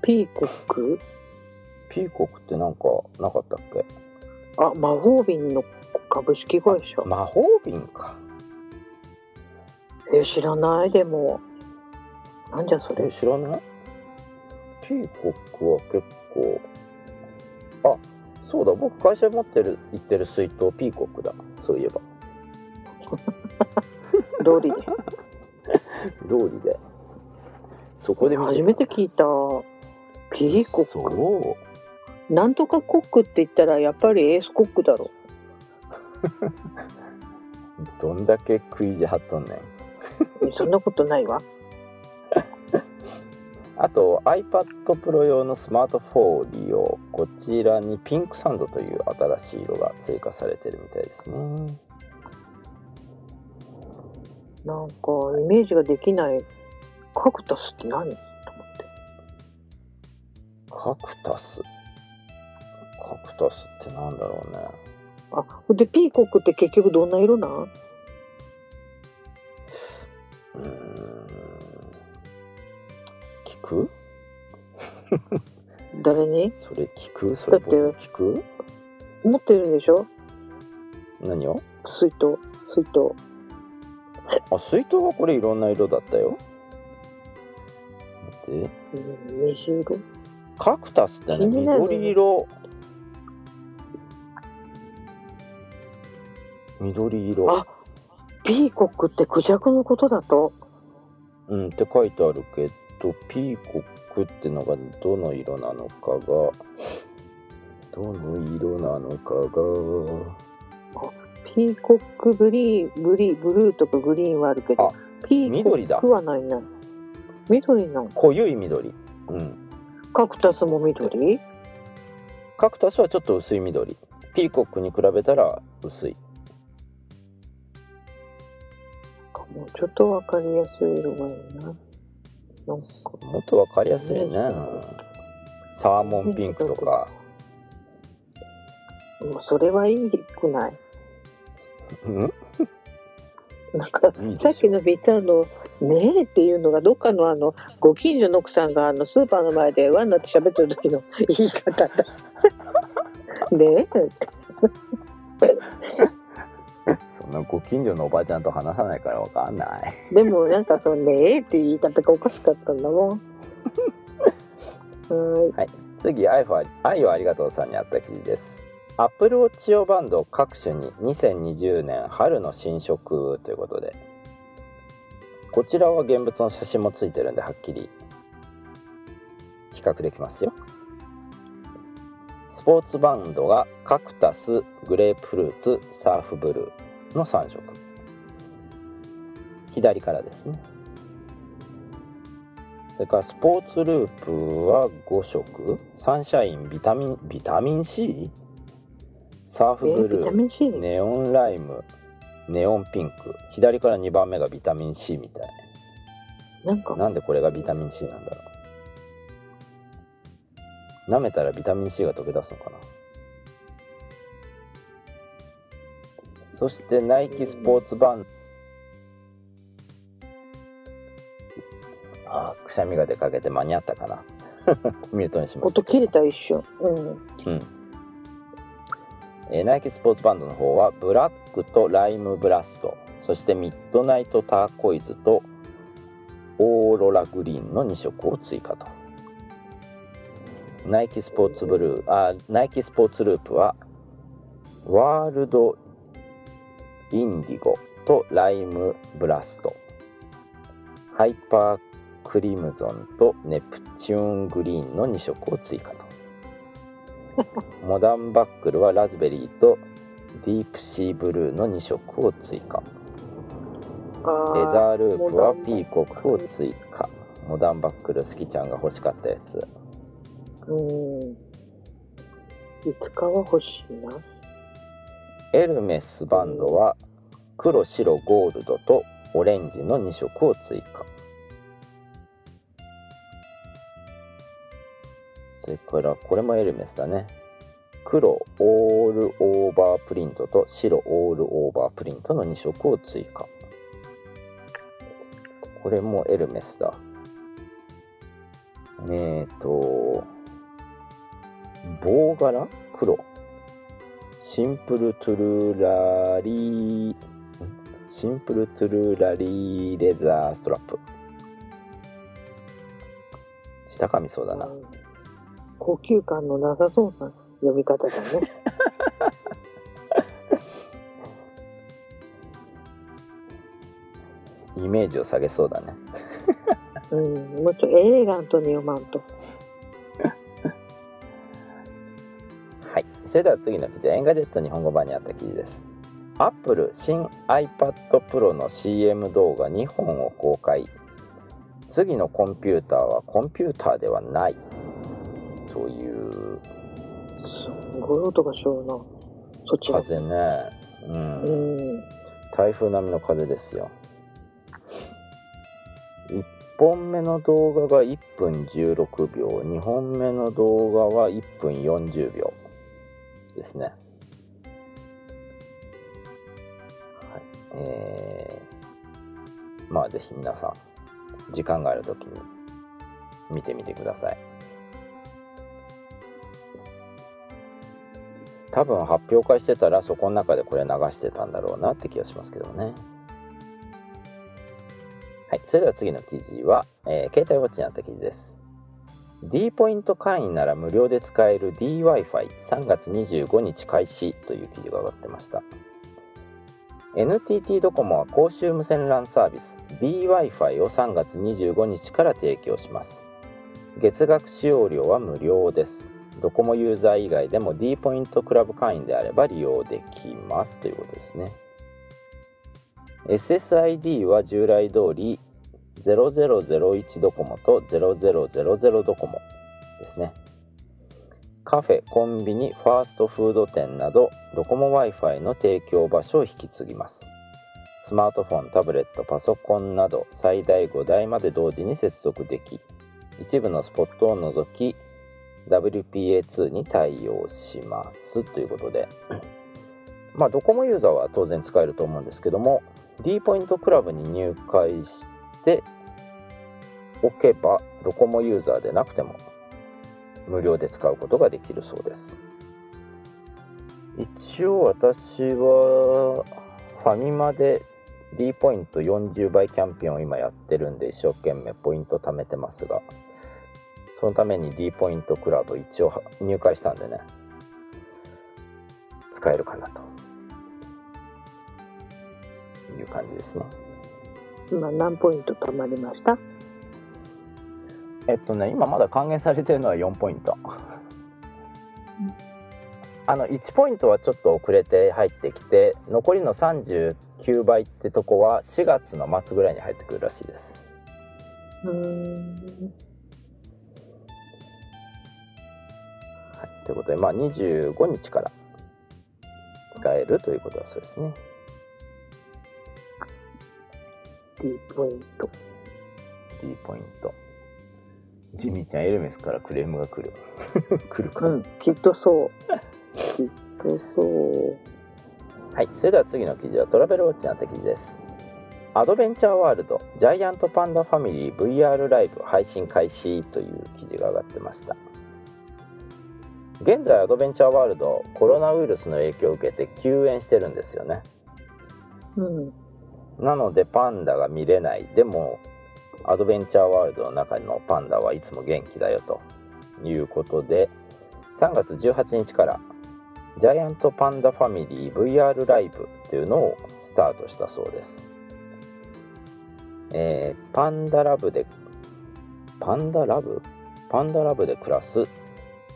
ピーコック？ピーコックってなんかなかったっけ？あ、魔法瓶の株式会社。魔法瓶か。え、知らない。でもなんじゃそれ。え、知らない。ピーコックは結構、あ、そうだ、僕会社持ってる行ってる水筒ピーコックだ、そういえば。ローリーでローリーでそこで見て初めて聞いたピーコック。そう、なんとかコックって言ったらやっぱりエースコックだろ。どんだけ食いじはっとんねん。そんなことないわ。あと iPad Pro 用のスマートフォン利用、こちらにピンクサンドという新しい色が追加されてるみたいですね。なんかイメージができない。カクタスって何と思って。カクタスカクタスってなんだろうね。あ、でピーコックって結局どんな色なん？うーん、聞く？誰に？それ聞く？それ僕に聞く？持ってるんでしょ？何を？水筒、水筒。あ、水筒はこれいろんな色だったよ。待って。虹色？カクタスってね、緑色。緑色。あ、ピーコックってクジャクのことだと。うんって書いてあるけど、ピーコックってのがどの色なのかが、どの色なのかが。あ、ピーコックブリー、ブリー、ブルーとかグリーンはあるけど、ピーコックはないな。緑なの。濃ゆい緑。うん。カクタスも緑？カクタスはちょっと薄い緑。ピーコックに比べたら薄い。もうちょっと分かりやすい色がいいな。なんかもっと分かりやすいね。サーモンピンクとか。もうそれはいいくない？うん？なんかいいさっきのビターのねえっていうのがどっかのあのご近所の奥さんがあのスーパーの前でワンになって喋ってる時の言い方だ。ねえ。ご近所のおばちゃんと話さないからわかんない。でもなんかそのねえって言い方がおかしかったんだもん。はい、はい、次 iPhone 愛をありがとうさんにあった記事です。 Apple Watch 用バンド各種ににせんにじゅうねん春の新色ということで、こちらは現物の写真もついてるんではっきり比較できますよ。スポーツバンドがカクタス、グレープフルーツ、サーフブルーのさん色。左からですね。それからスポーツループはご色。サンシャイン、ビタミン、ビタミン C？ サーフブルー、ネオンライム、ネオンピンク。左からにばんめがビタミン C みたい。なんかなんでこれがビタミン C なんだろう。舐めたらビタミン C が溶け出すのかな。そしてナイキスポーツバンド、あー、くしゃみが出かけて間に合ったかな。ミュートにしました。音切れた一緒、うんうん。えー、ナイキスポーツバンドの方はブラックとライムブラスト、そしてミッドナイトターコイズとオーロラグリーンのに色を追加と。ナイキスポーツブルー、あ、ナイキスポーツループはワールドインディゴとライムブラスト、ハイパークリムゾンとネプチューングリーンのに色を追加と。モダンバックルはラズベリーとディープシーブルーのに色を追加。レザーループはピーコックを追加。モダンバックル、好きちゃんが欲しかったやつ。うーん、いつかは欲しいな。エルメスバンドは黒、白、ゴールドとオレンジのに色を追加。それからこれもエルメスだね。黒オールオーバープリントと白オールオーバープリントのに色を追加。これもエルメスだ。えーと棒柄黒シンプルトゥルーラリー、シンプルトゥルーラリーレザーストラップ。下噛みそうだな。高級感のなさそうな。読み方がねイメージを下げそうだねうん、もうちょっとエレガントに読まんとはい、それでは次の記事はエンガジェット日本語版にあった記事です。Apple 新 iPad Pro の シーエム 動画にほんを公開。次のコンピューターはコンピューターではないという。すごい音がしような、そっち風ね、うん、うん、台風並みの風ですよ。いっぽんめの動画がいっぷんじゅうろくびょう、にほんめの動画はいっぷんよんじゅうびょうですね。えー、まあぜひ皆さん時間があるときに見てみてください。多分発表会してたらそこの中でこれ流してたんだろうなって気がしますけどもね。はい、それでは次の記事は、えー、携帯ウォッチにあった記事です。 D ポイント会員なら無料で使える ディーワイファイ さんがつにじゅうごにち開始という記事が上がってました。エヌティーティー ドコモは公衆無線 ラン サービス ディーワイファイ をさんがつにじゅうごにちから提供します。月額使用料は無料です。ドコモユーザー以外でも D ポイントクラブ会員であれば利用できますということですね。 エスエスアイディー は従来通りゼロゼロゼロいちドコモとゼロゼロゼロゼロドコモですね。カフェ、コンビニ、ファーストフード店などドコモ Wi-Fi の提供場所を引き継ぎます。スマートフォン、タブレット、パソコンなど最大ごだいまで同時に接続でき、一部のスポットを除き ダブリューピーエーツー に対応しますということでまあドコモユーザーは当然使えると思うんですけども、 D ポイントクラブに入会しておけばドコモユーザーでなくても無料で使うことができるそうです。一応私はファミマで D ポイントよんじゅうばいキャンペーンを今やってるんで一生懸命ポイント貯めてますが、そのために D ポイントクラブ一応入会したんでね、使えるかなという感じですね。今何ポイント貯まりました？えっとね、今まだ還元されてるのはよんポイント、うん、あのいちポイントはちょっと遅れて入ってきて、残りのさんじゅうきゅうばいってとこはしがつの末ぐらいに入ってくるらしいです。うーん、はい、ということで、まあ、にじゅうごにちから使えるということはそうですね。 D ポイント D ポイントジミーちゃんエルメスからクレームが来る来るか、うん、きっとそうきっとそうはい、それでは次の記事はトラベルウォッチにあった記事です。アドベンチャーワールドジャイアントパンダファミリー ブイアール ライブ配信開始という記事が上がってました。現在アドベンチャーワールドコロナウイルスの影響を受けて休園してるんですよね、うん、なのでパンダが見れない。でもアドベンチャーワールドの中のパンダはいつも元気だよということで、さんがつじゅうはちにちからジャイアントパンダファミリー ブイアール ライブというのをスタートしたそうです。えー、パンダラブでパンダラブパンダラブで暮らすジ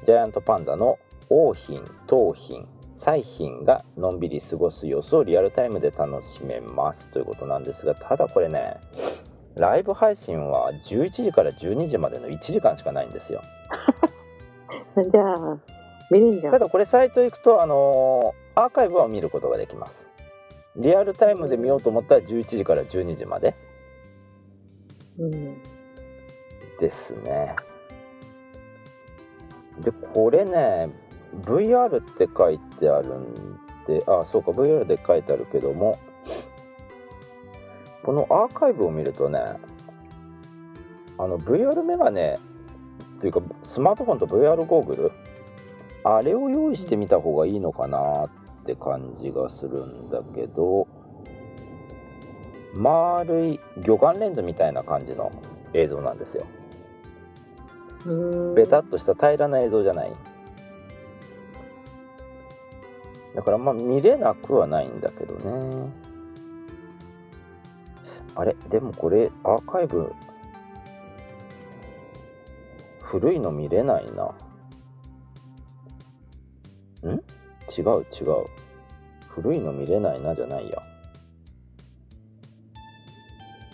ャイアントパンダの桜浜、桃浜、彩浜がのんびり過ごす様子をリアルタイムで楽しめますということなんですが、ただこれねライブ配信はじゅういちじからじゅうにじまでのいちじかんしかないんですよじゃあ見るんじゃん。ただこれサイト行くと、あのー、アーカイブは見ることができます。リアルタイムで見ようと思ったらじゅういちじからじゅうにじまで、うん、ですね。でこれね ブイアール って書いてあるんで、あ、そうか ブイアール で書いてあるけども、このアーカイブを見るとね、あの ブイアール メガネというかスマートフォンと ブイアール ゴーグル、あれを用意してみた方がいいのかなって感じがするんだけど、丸い魚眼レンズみたいな感じの映像なんですよ。うーん、ベタっとした平らな映像じゃない。だからまあ見れなくはないんだけどね。あれでもこれアーカイブ古いの見れないな。ん？違う違う。古いの見れないなじゃないや。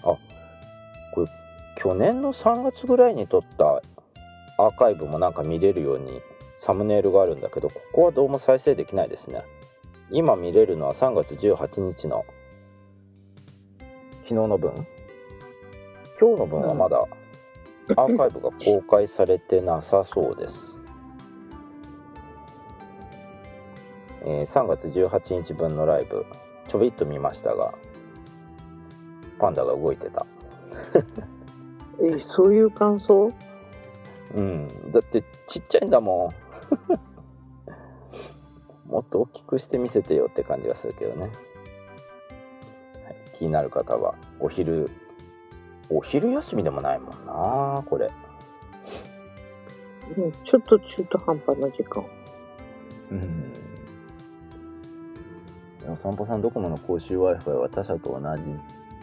あ、これ去年のさんがつぐらいに撮ったアーカイブもなんか見れるようにサムネイルがあるんだけど、ここはどうも再生できないですね。今見れるのはさんがつじゅうはちにちの昨日の分。今日の分はまだアーカイブが公開されてなさそうです。えー、さんがつじゅうはちにちぶんのライブちょびっと見ましたが、パンダが動いてたえ、そういう感想？うん、だってちっちゃいんだもんもっと大きくして見せてよって感じがするけどね、はい、気になる方はお昼お昼休みでもないもんなこれ、うん、ちょっと中途半端な時間。うん。お散歩さん、ドコモの公衆 Wi-Fi は他社と同じ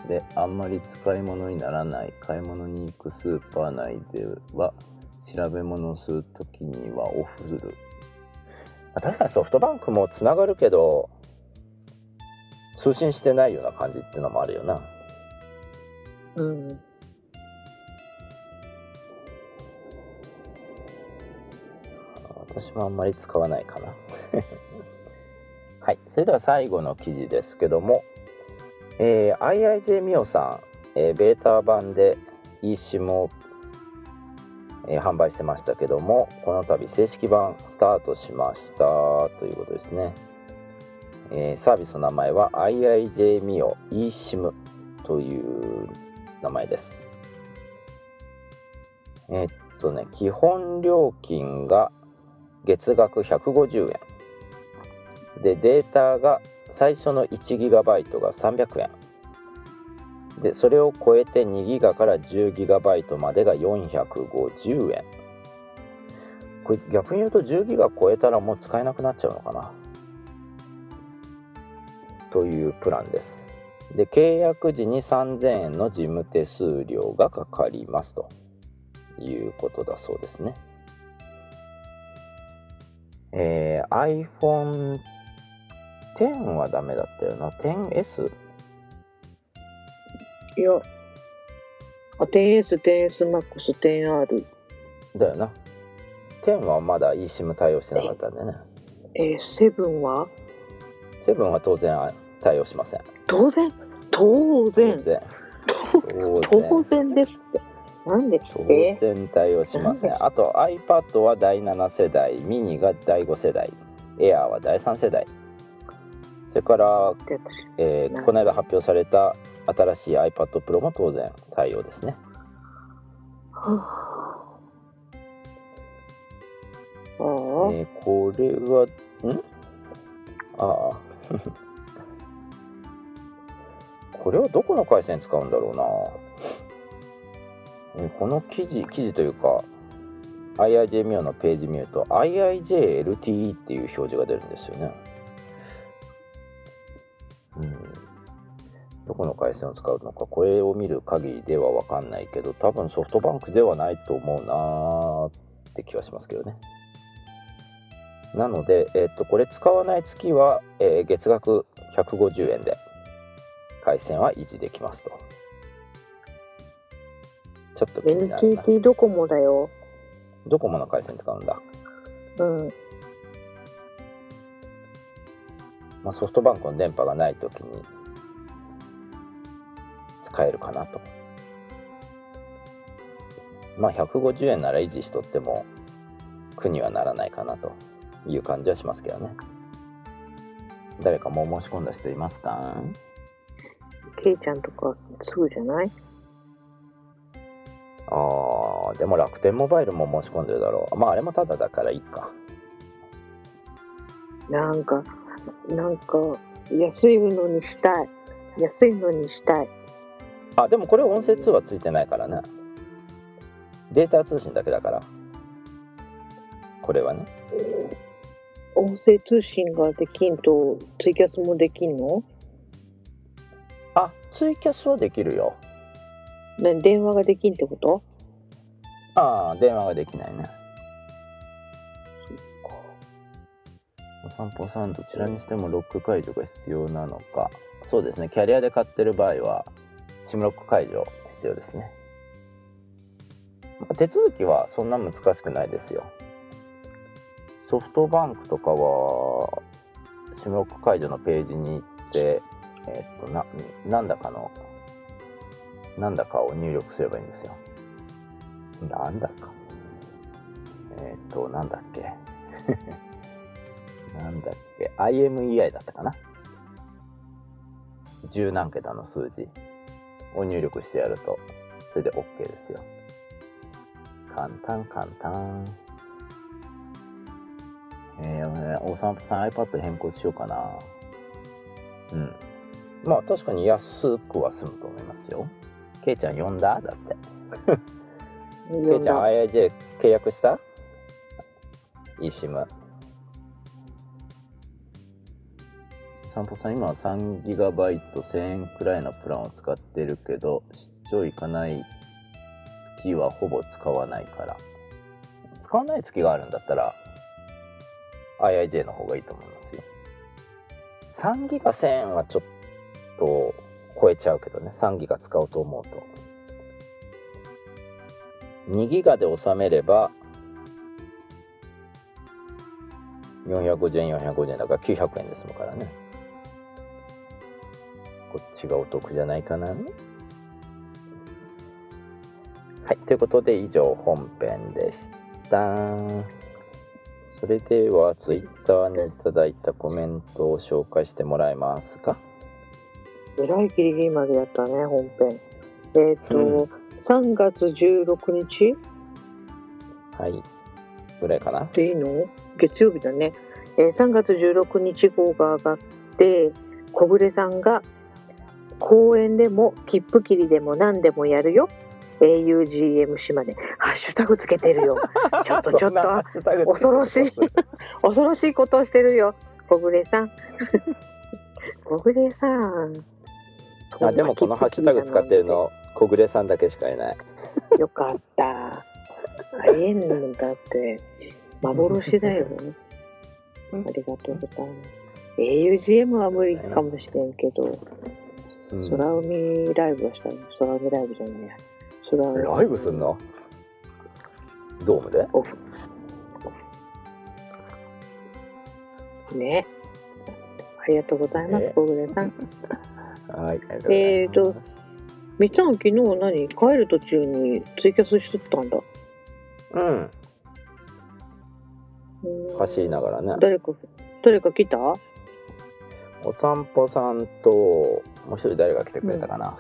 であんまり使い物にならない。買い物に行くスーパー内では調べ物をするときにはオフする。確かにソフトバンクもつながるけど通信してないような感じってのもあるよな。うん。私はあんまり使わないかなはい、それでは最後の記事ですけども、えー、アイアイジェーミオ さん、えー、ベータ版で eSIM を、えー、販売してましたけども、この度正式版スタートしましたということですね。えー、サービスの名前は アイアイジェーミオ eSIM という名前です。えー、っとね基本料金が月額ひゃくごじゅうえんで、データが最初の いちギガバイト がさんびゃくえんで、それを超えて にギガ から じゅうギガバイト までがよんひゃくごじゅうえん。これ逆に言うと じゅうギガ 超えたらもう使えなくなっちゃうのかなというプランです。で、契約時にさんぜんえんの事務手数料がかかりますということだそうですね。えー、iPhone テンはダメだったよな。 テンエス？ いや、あ テンエス、テンエスマックス、テンアール だよな。テンはまだ eSIM 対応してなかったんだよね。えー、セブンは ?セブン は当然対応しません。当然当然当然、 当然ですってなんで当然対応しません。あと iPad はだいななせだい、mini がだいごせだい、Air はだいさんせだい。それから、えー、この間発表された新しい iPad Pro も当然対応ですね。はあ、えー、これはんああこれはどこの回線使うんだろうな。この記事記事というか アイアイジェーミオ のページ見ると アイアイジェーエルティーイー っていう表示が出るんですよね。うん、どこの回線を使うのかこれを見る限りでは分かんないけど、多分ソフトバンクではないと思うなって気はしますけどね。なので、えー、っとこれ使わない月は、えー、月額ひゃくごじゅうえんで回線は維持できますと。ちょっと エルティーティー ドコモだよ。ドコモの回線使うんだ。うん、まあ、ソフトバンクの電波がないときに使えるかなと。まあひゃくごじゅうえんなら維持しとっても苦にはならないかなという感じはしますけどね。誰かもう申し込んだ人いますか？ケイちゃんとかすぐじゃない？あー、でも楽天モバイルも申し込んでるだろう。まああれもタダだからいいか。なんかなんか安いのにしたい安いのにしたい。あ、でもこれ音声通話ついてないからね。データ通信だけだからこれはね。音声通信ができんとツイキャスもできんの？あ、ツイキャスはできるよ。ね、電話ができんってこと？ああ、電話ができないね。お散歩さんどちらにしてもロック解除が必要なのか。そうですね、キャリアで買ってる場合は SIM ロック解除必要ですね。手続きはそんな難しくないですよ。ソフトバンクとかは SIM ロック解除のページに行って、えー、っと な, なんだかのなんだかを入力すればいいんですよ。なんだかえー、っとなんだっけなんだっけ アイエムイーアイ だったかな。十何桁の数字を入力してやるとそれで OK ですよ。簡単簡単。えー、お散歩さん iPad 変更しようかな。うん。まあ確かに安くは済むと思いますよ。ケイちゃん呼んだ？だって。ケイちゃん アイアイジェイ 契約した？ eSIM。散歩さん今は さんギガバイトせんえんくらいのプランを使ってるけど出張行かない月はほぼ使わないから、使わない月があるんだったら アイアイジェイ の方がいいと思いますよ。さんギガせんえんはちょっと超えちゃうけどね。さんギガ使おうと思うとにギガで収めればよんひゃくごじゅうえんよんひゃくごじゅうえんだからきゅうひゃくえんで済むからね。こっちがお得じゃないかな。はい、ということで以上本編でした。それではツイッターにいただいたコメントを紹介してもらえますか。えらいギリギリまでやったね本編。えっ、ー、と、うん、さんがつじゅうろくにちはいぐらいかなっていいの？月曜日だね、えー、さんがつじゅうろくにち号が上がって小暮さんが公園でも切符切りでも何でもやるよ エーユージーエム 島根ハッシュタグつけてるよちょっとちょっと恐ろしい恐ろしいことをしてるよ小暮さん小暮さん。あ、でもこのハッシュタグ使ってるの小暮さんだけしかいないよかったありえんのだって幻だよねありがとうございます。 エーユージーエム は無理かもしれんけど、うん、Soraumiライブはしたの。Soraumiライブじゃないや。Soraumiライブすんの？ドームで？オフ。ね。ありがとうございます小暮さん。はい。えっと、みっちゃん昨日何？帰る途中にツイキャスしとったんだ。うん。走りながらね。誰か誰か来た？お散歩さんともう一人誰が来てくれたかな、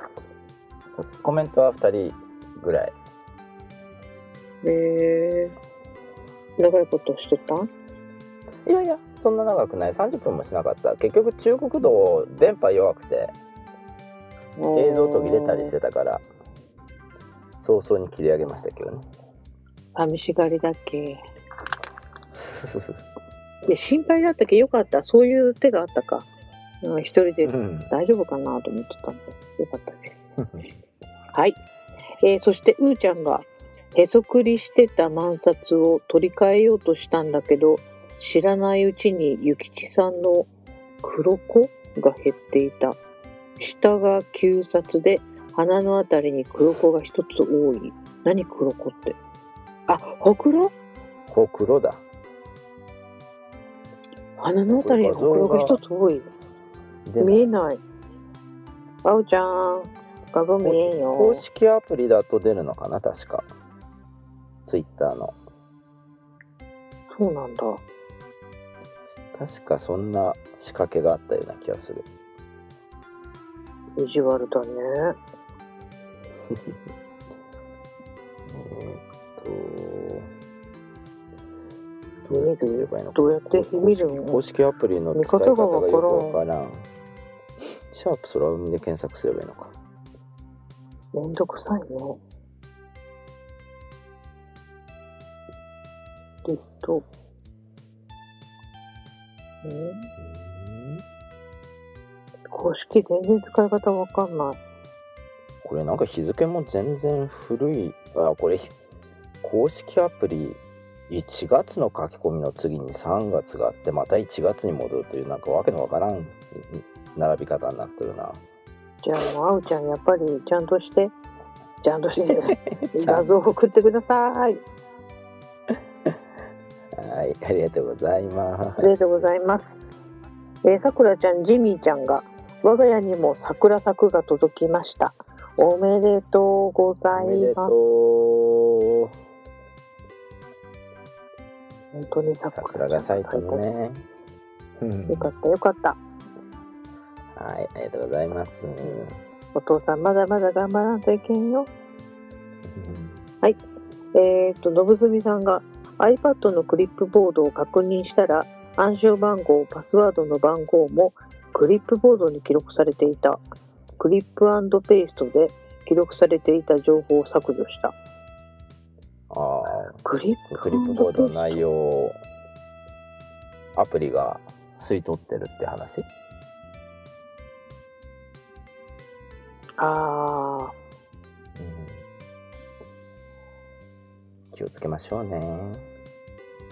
うん、コメントはふたりぐらい。えー、長いことしとったん？いやいやそんな長くない。さんじゅっぷんもしなかった。結局中国道電波弱くて映像途切れたりしてたから早々に切り上げましたけどね。寂しがりだっけいや心配だったけどよかった。そういう手があったか、うん、一人で大丈夫かなと思ってたんで、うん、よかったですはい、えー、そしてうーちゃんがへそくりしてた万札を取り替えようとしたんだけど知らないうちにゆきちさんの黒子が減っていた。下がきゅうさつで鼻のあたりに黒子が一つ多い。何黒子って。あ、ほくろ？ほくろだ。鼻のあたりにほくろが一つ多い。見えない。あおちゃん画像見えんよ。公式アプリだと出るのかな確かツイッターの。そうなんだ。確かそんな仕掛けがあったような気がする。意地悪だねえっとどうやって見ればいいのか。どうやって見るの？公式アプリの使い方がよくわからん。シャープソラウミで検索すればいいのか。めんどくさいね。リスト。公式全然使い方わかんない。これなんか日付も全然古い。あ、これ公式アプリいちがつの書き込みの次にさんがつがあってまたいちがつに戻るというなんかわけのわからん並び方になってるな。じゃああうちゃんやっぱりちゃんとしてちゃんとして画像を送ってください。はい、ありがとうございます。ありがとうございます。えー、さくらちゃん、ジミーちゃんが、我が家にも桜咲くが届きました。おめでとうございます。おめでとう。本当に桜が咲いたね。よかったよかった。はい、ありがとうございます。お父さんまだまだ頑張らんといけんよ。はい、えっとのぶすみさんが。iPad のクリップボードを確認したら暗証番号、パスワードの番号もクリップボードに記録されていた。クリップ&ペーストで記録されていた情報を削除した。ああ、クリップ、クリップボードの内容をアプリが吸い取ってるって話？ああ。気をつけましょうね。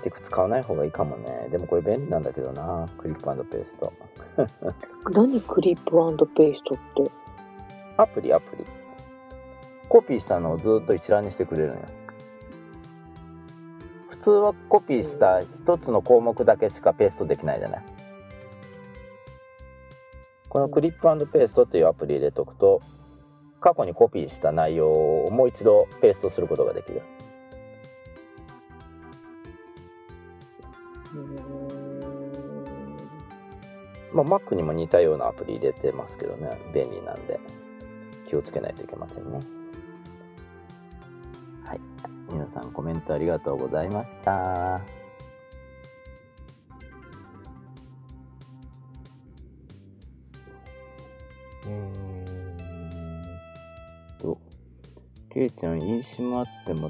いくつ買わない方がいいかもね。でもこれ便利なんだけどな、クリップ&ペースト。何クリップ&ペーストって？アプリアプリ。コピーしたのをずっと一覧にしてくれるのよ。普通はコピーした一つの項目だけしかペーストできないじゃない。このクリップ&ペーストというアプリ入れとくと、過去にコピーした内容をもう一度ペーストすることができる。まあ、Mac にも似たようなアプリ入れてますけどね、便利なんで気をつけないといけませんね。はい、皆さんコメントありがとうございました。えーっとけいちゃん、eSIM あっても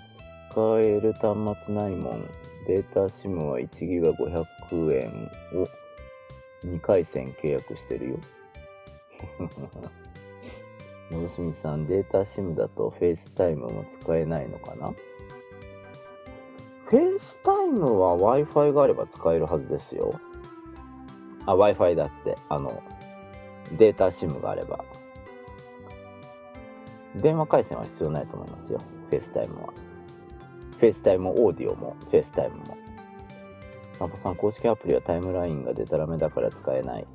使える端末ないもん。データ SIM はいちギガごひゃくえんをにかい線契約してるよ。のぶすみさん、データ SIM だとフェイスタイムも使えないのかな。フェイスタイムは Wi-Fi があれば使えるはずですよ。あ、 Wi-Fi だってあのデータ SIM があれば電話回線は必要ないと思いますよ。フェイスタイムはフェイスタイムオーディオもフェイスタイムも。散歩さん、公式アプリはタイムラインがデタラメだから使えない。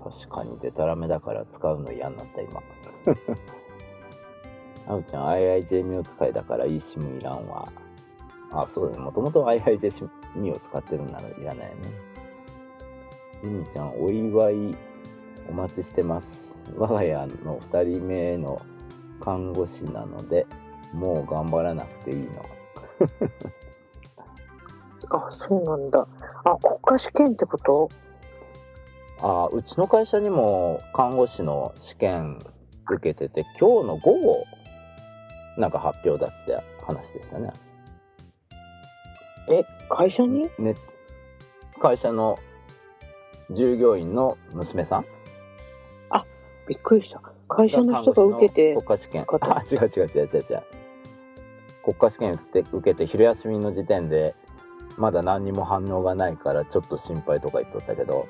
確かにデタラメだから使うの嫌になった今。あうちゃん、 アイアイジェーミオ 使いだから eSIM いらんわ。あ、そうだね、もともと アイアイジェーミオ 使ってるんならいらないよね。ジミちゃん、お祝いお待ちしてます。我が家のふたりめの看護師なのでもう頑張らなくていいの。あ、そうなんだ。あ、国家試験ってこと？あ、うちの会社にも看護師の試験受けてて、今日の午後なんか発表だって話でしたね。え、会社に？ね、会社の従業員の娘さん？あ、びっくりした。会社の人が受けて国家試験。あ、違う違う違う違う違う。国家試験受けて、受けて昼休みの時点でまだ何にも反応がないからちょっと心配とか言っとったけど、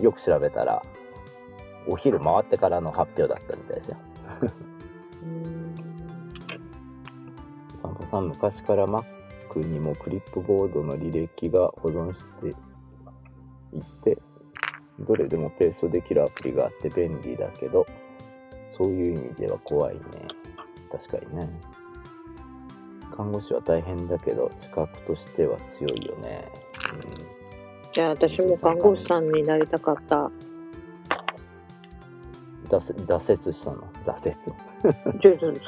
よく調べたらお昼回ってからの発表だったみたいですよ。さんぽさん、昔から Mac にもクリップボードの履歴が保存していて、どれでもペーストできるアプリがあって便利だけど、そういう意味では怖いね。確かにね、看護師は大変だけど資格としては強いよね、うん、じゃあ私も看護師さんになりたかった。挫折したの？挫折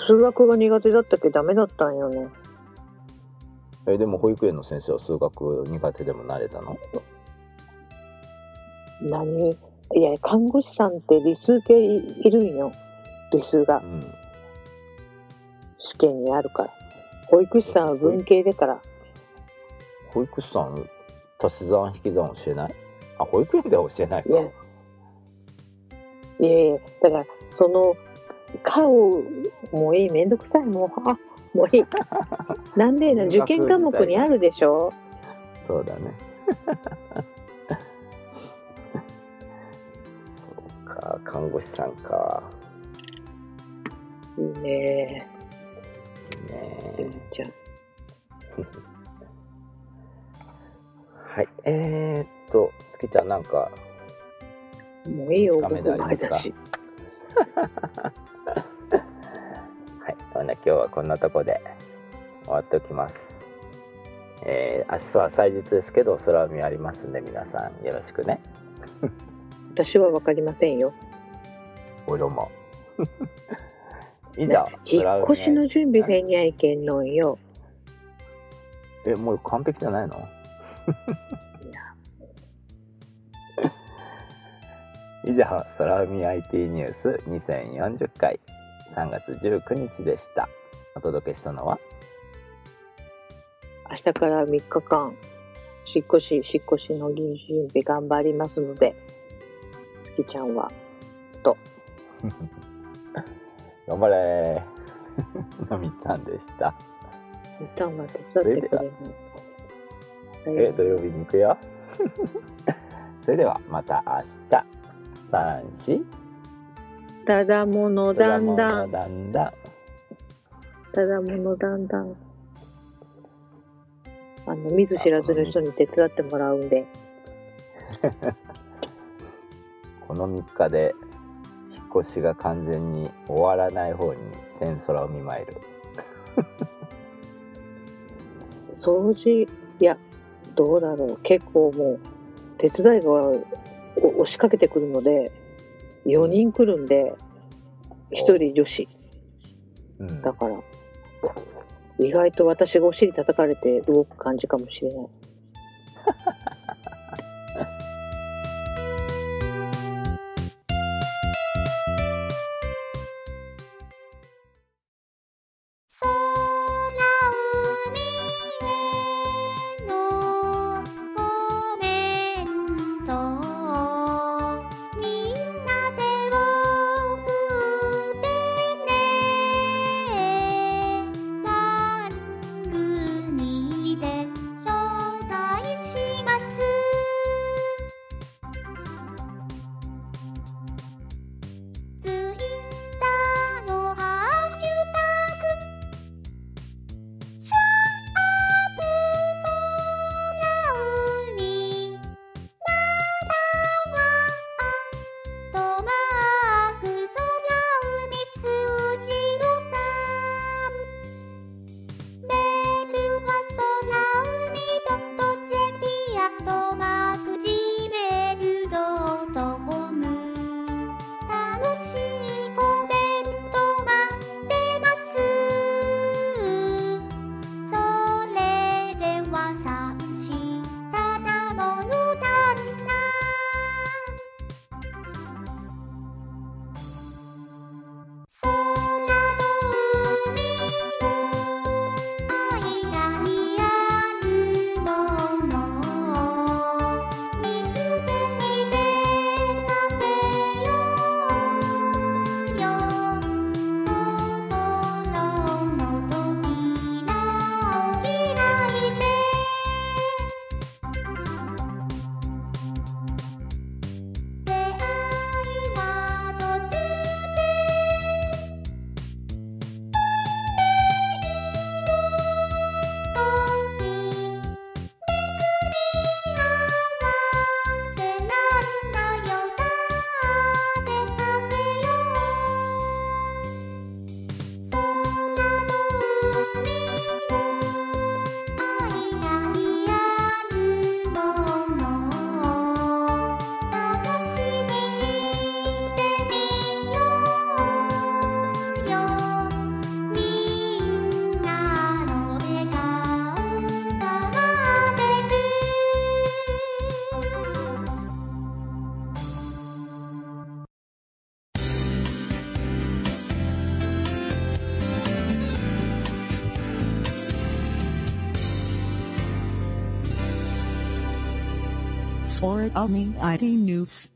数学が苦手だったけどダメだったんよね。え、でも保育園の先生は数学苦手でもなれたの？何？いや、看護師さんって理数系いるんよ。理数が、うん、試験にあるから。保育士さんは文系だから。保育士さん足し算引き算教えない？あ、保育園では教えないか。いやいや、だからその買うもういい、めんどくさい、もうもういいなんでな、受験科目にあるでしょ。そうだねそうか、看護師さんか。いいねいいねちゃんはい、えー、っとつきちゃんなんかもういいよ、僕前だしはい、ほんな今日はこんなとこで終わっておきます。えー、明日は祭日ですけど空海ありますんで、皆さんよろしくね私は分かりませんよ、俺も以上、引っ越しの準備せにゃいけんのんよ。え、もう完璧じゃないの以上、Soraumi アイティー ニュースにせんよんじゅっかいさんがつじゅうくにちでした。お届けしたのは、明日からみっかかん引っ越し、引っ越しの準備頑張りますので、月ちゃんはと頑張れのみちゃんでした。みちゃんは手伝ってくれる。え、土曜日に行くよそれではまた明日。三四ただものだんだんだんだんただものだんだん、あの見ず知らずの人に手伝ってもらうんでこのみっかで引っ越しが完全に終わらない方に千空を見舞える掃除、いやどうだろう、結構もう手伝いが押しかけてくるので、よにん来るんで、うん、ひとり女子、うん、だから意外と私がお尻叩かれて動く感じかもしれない Soraumi アイティー News。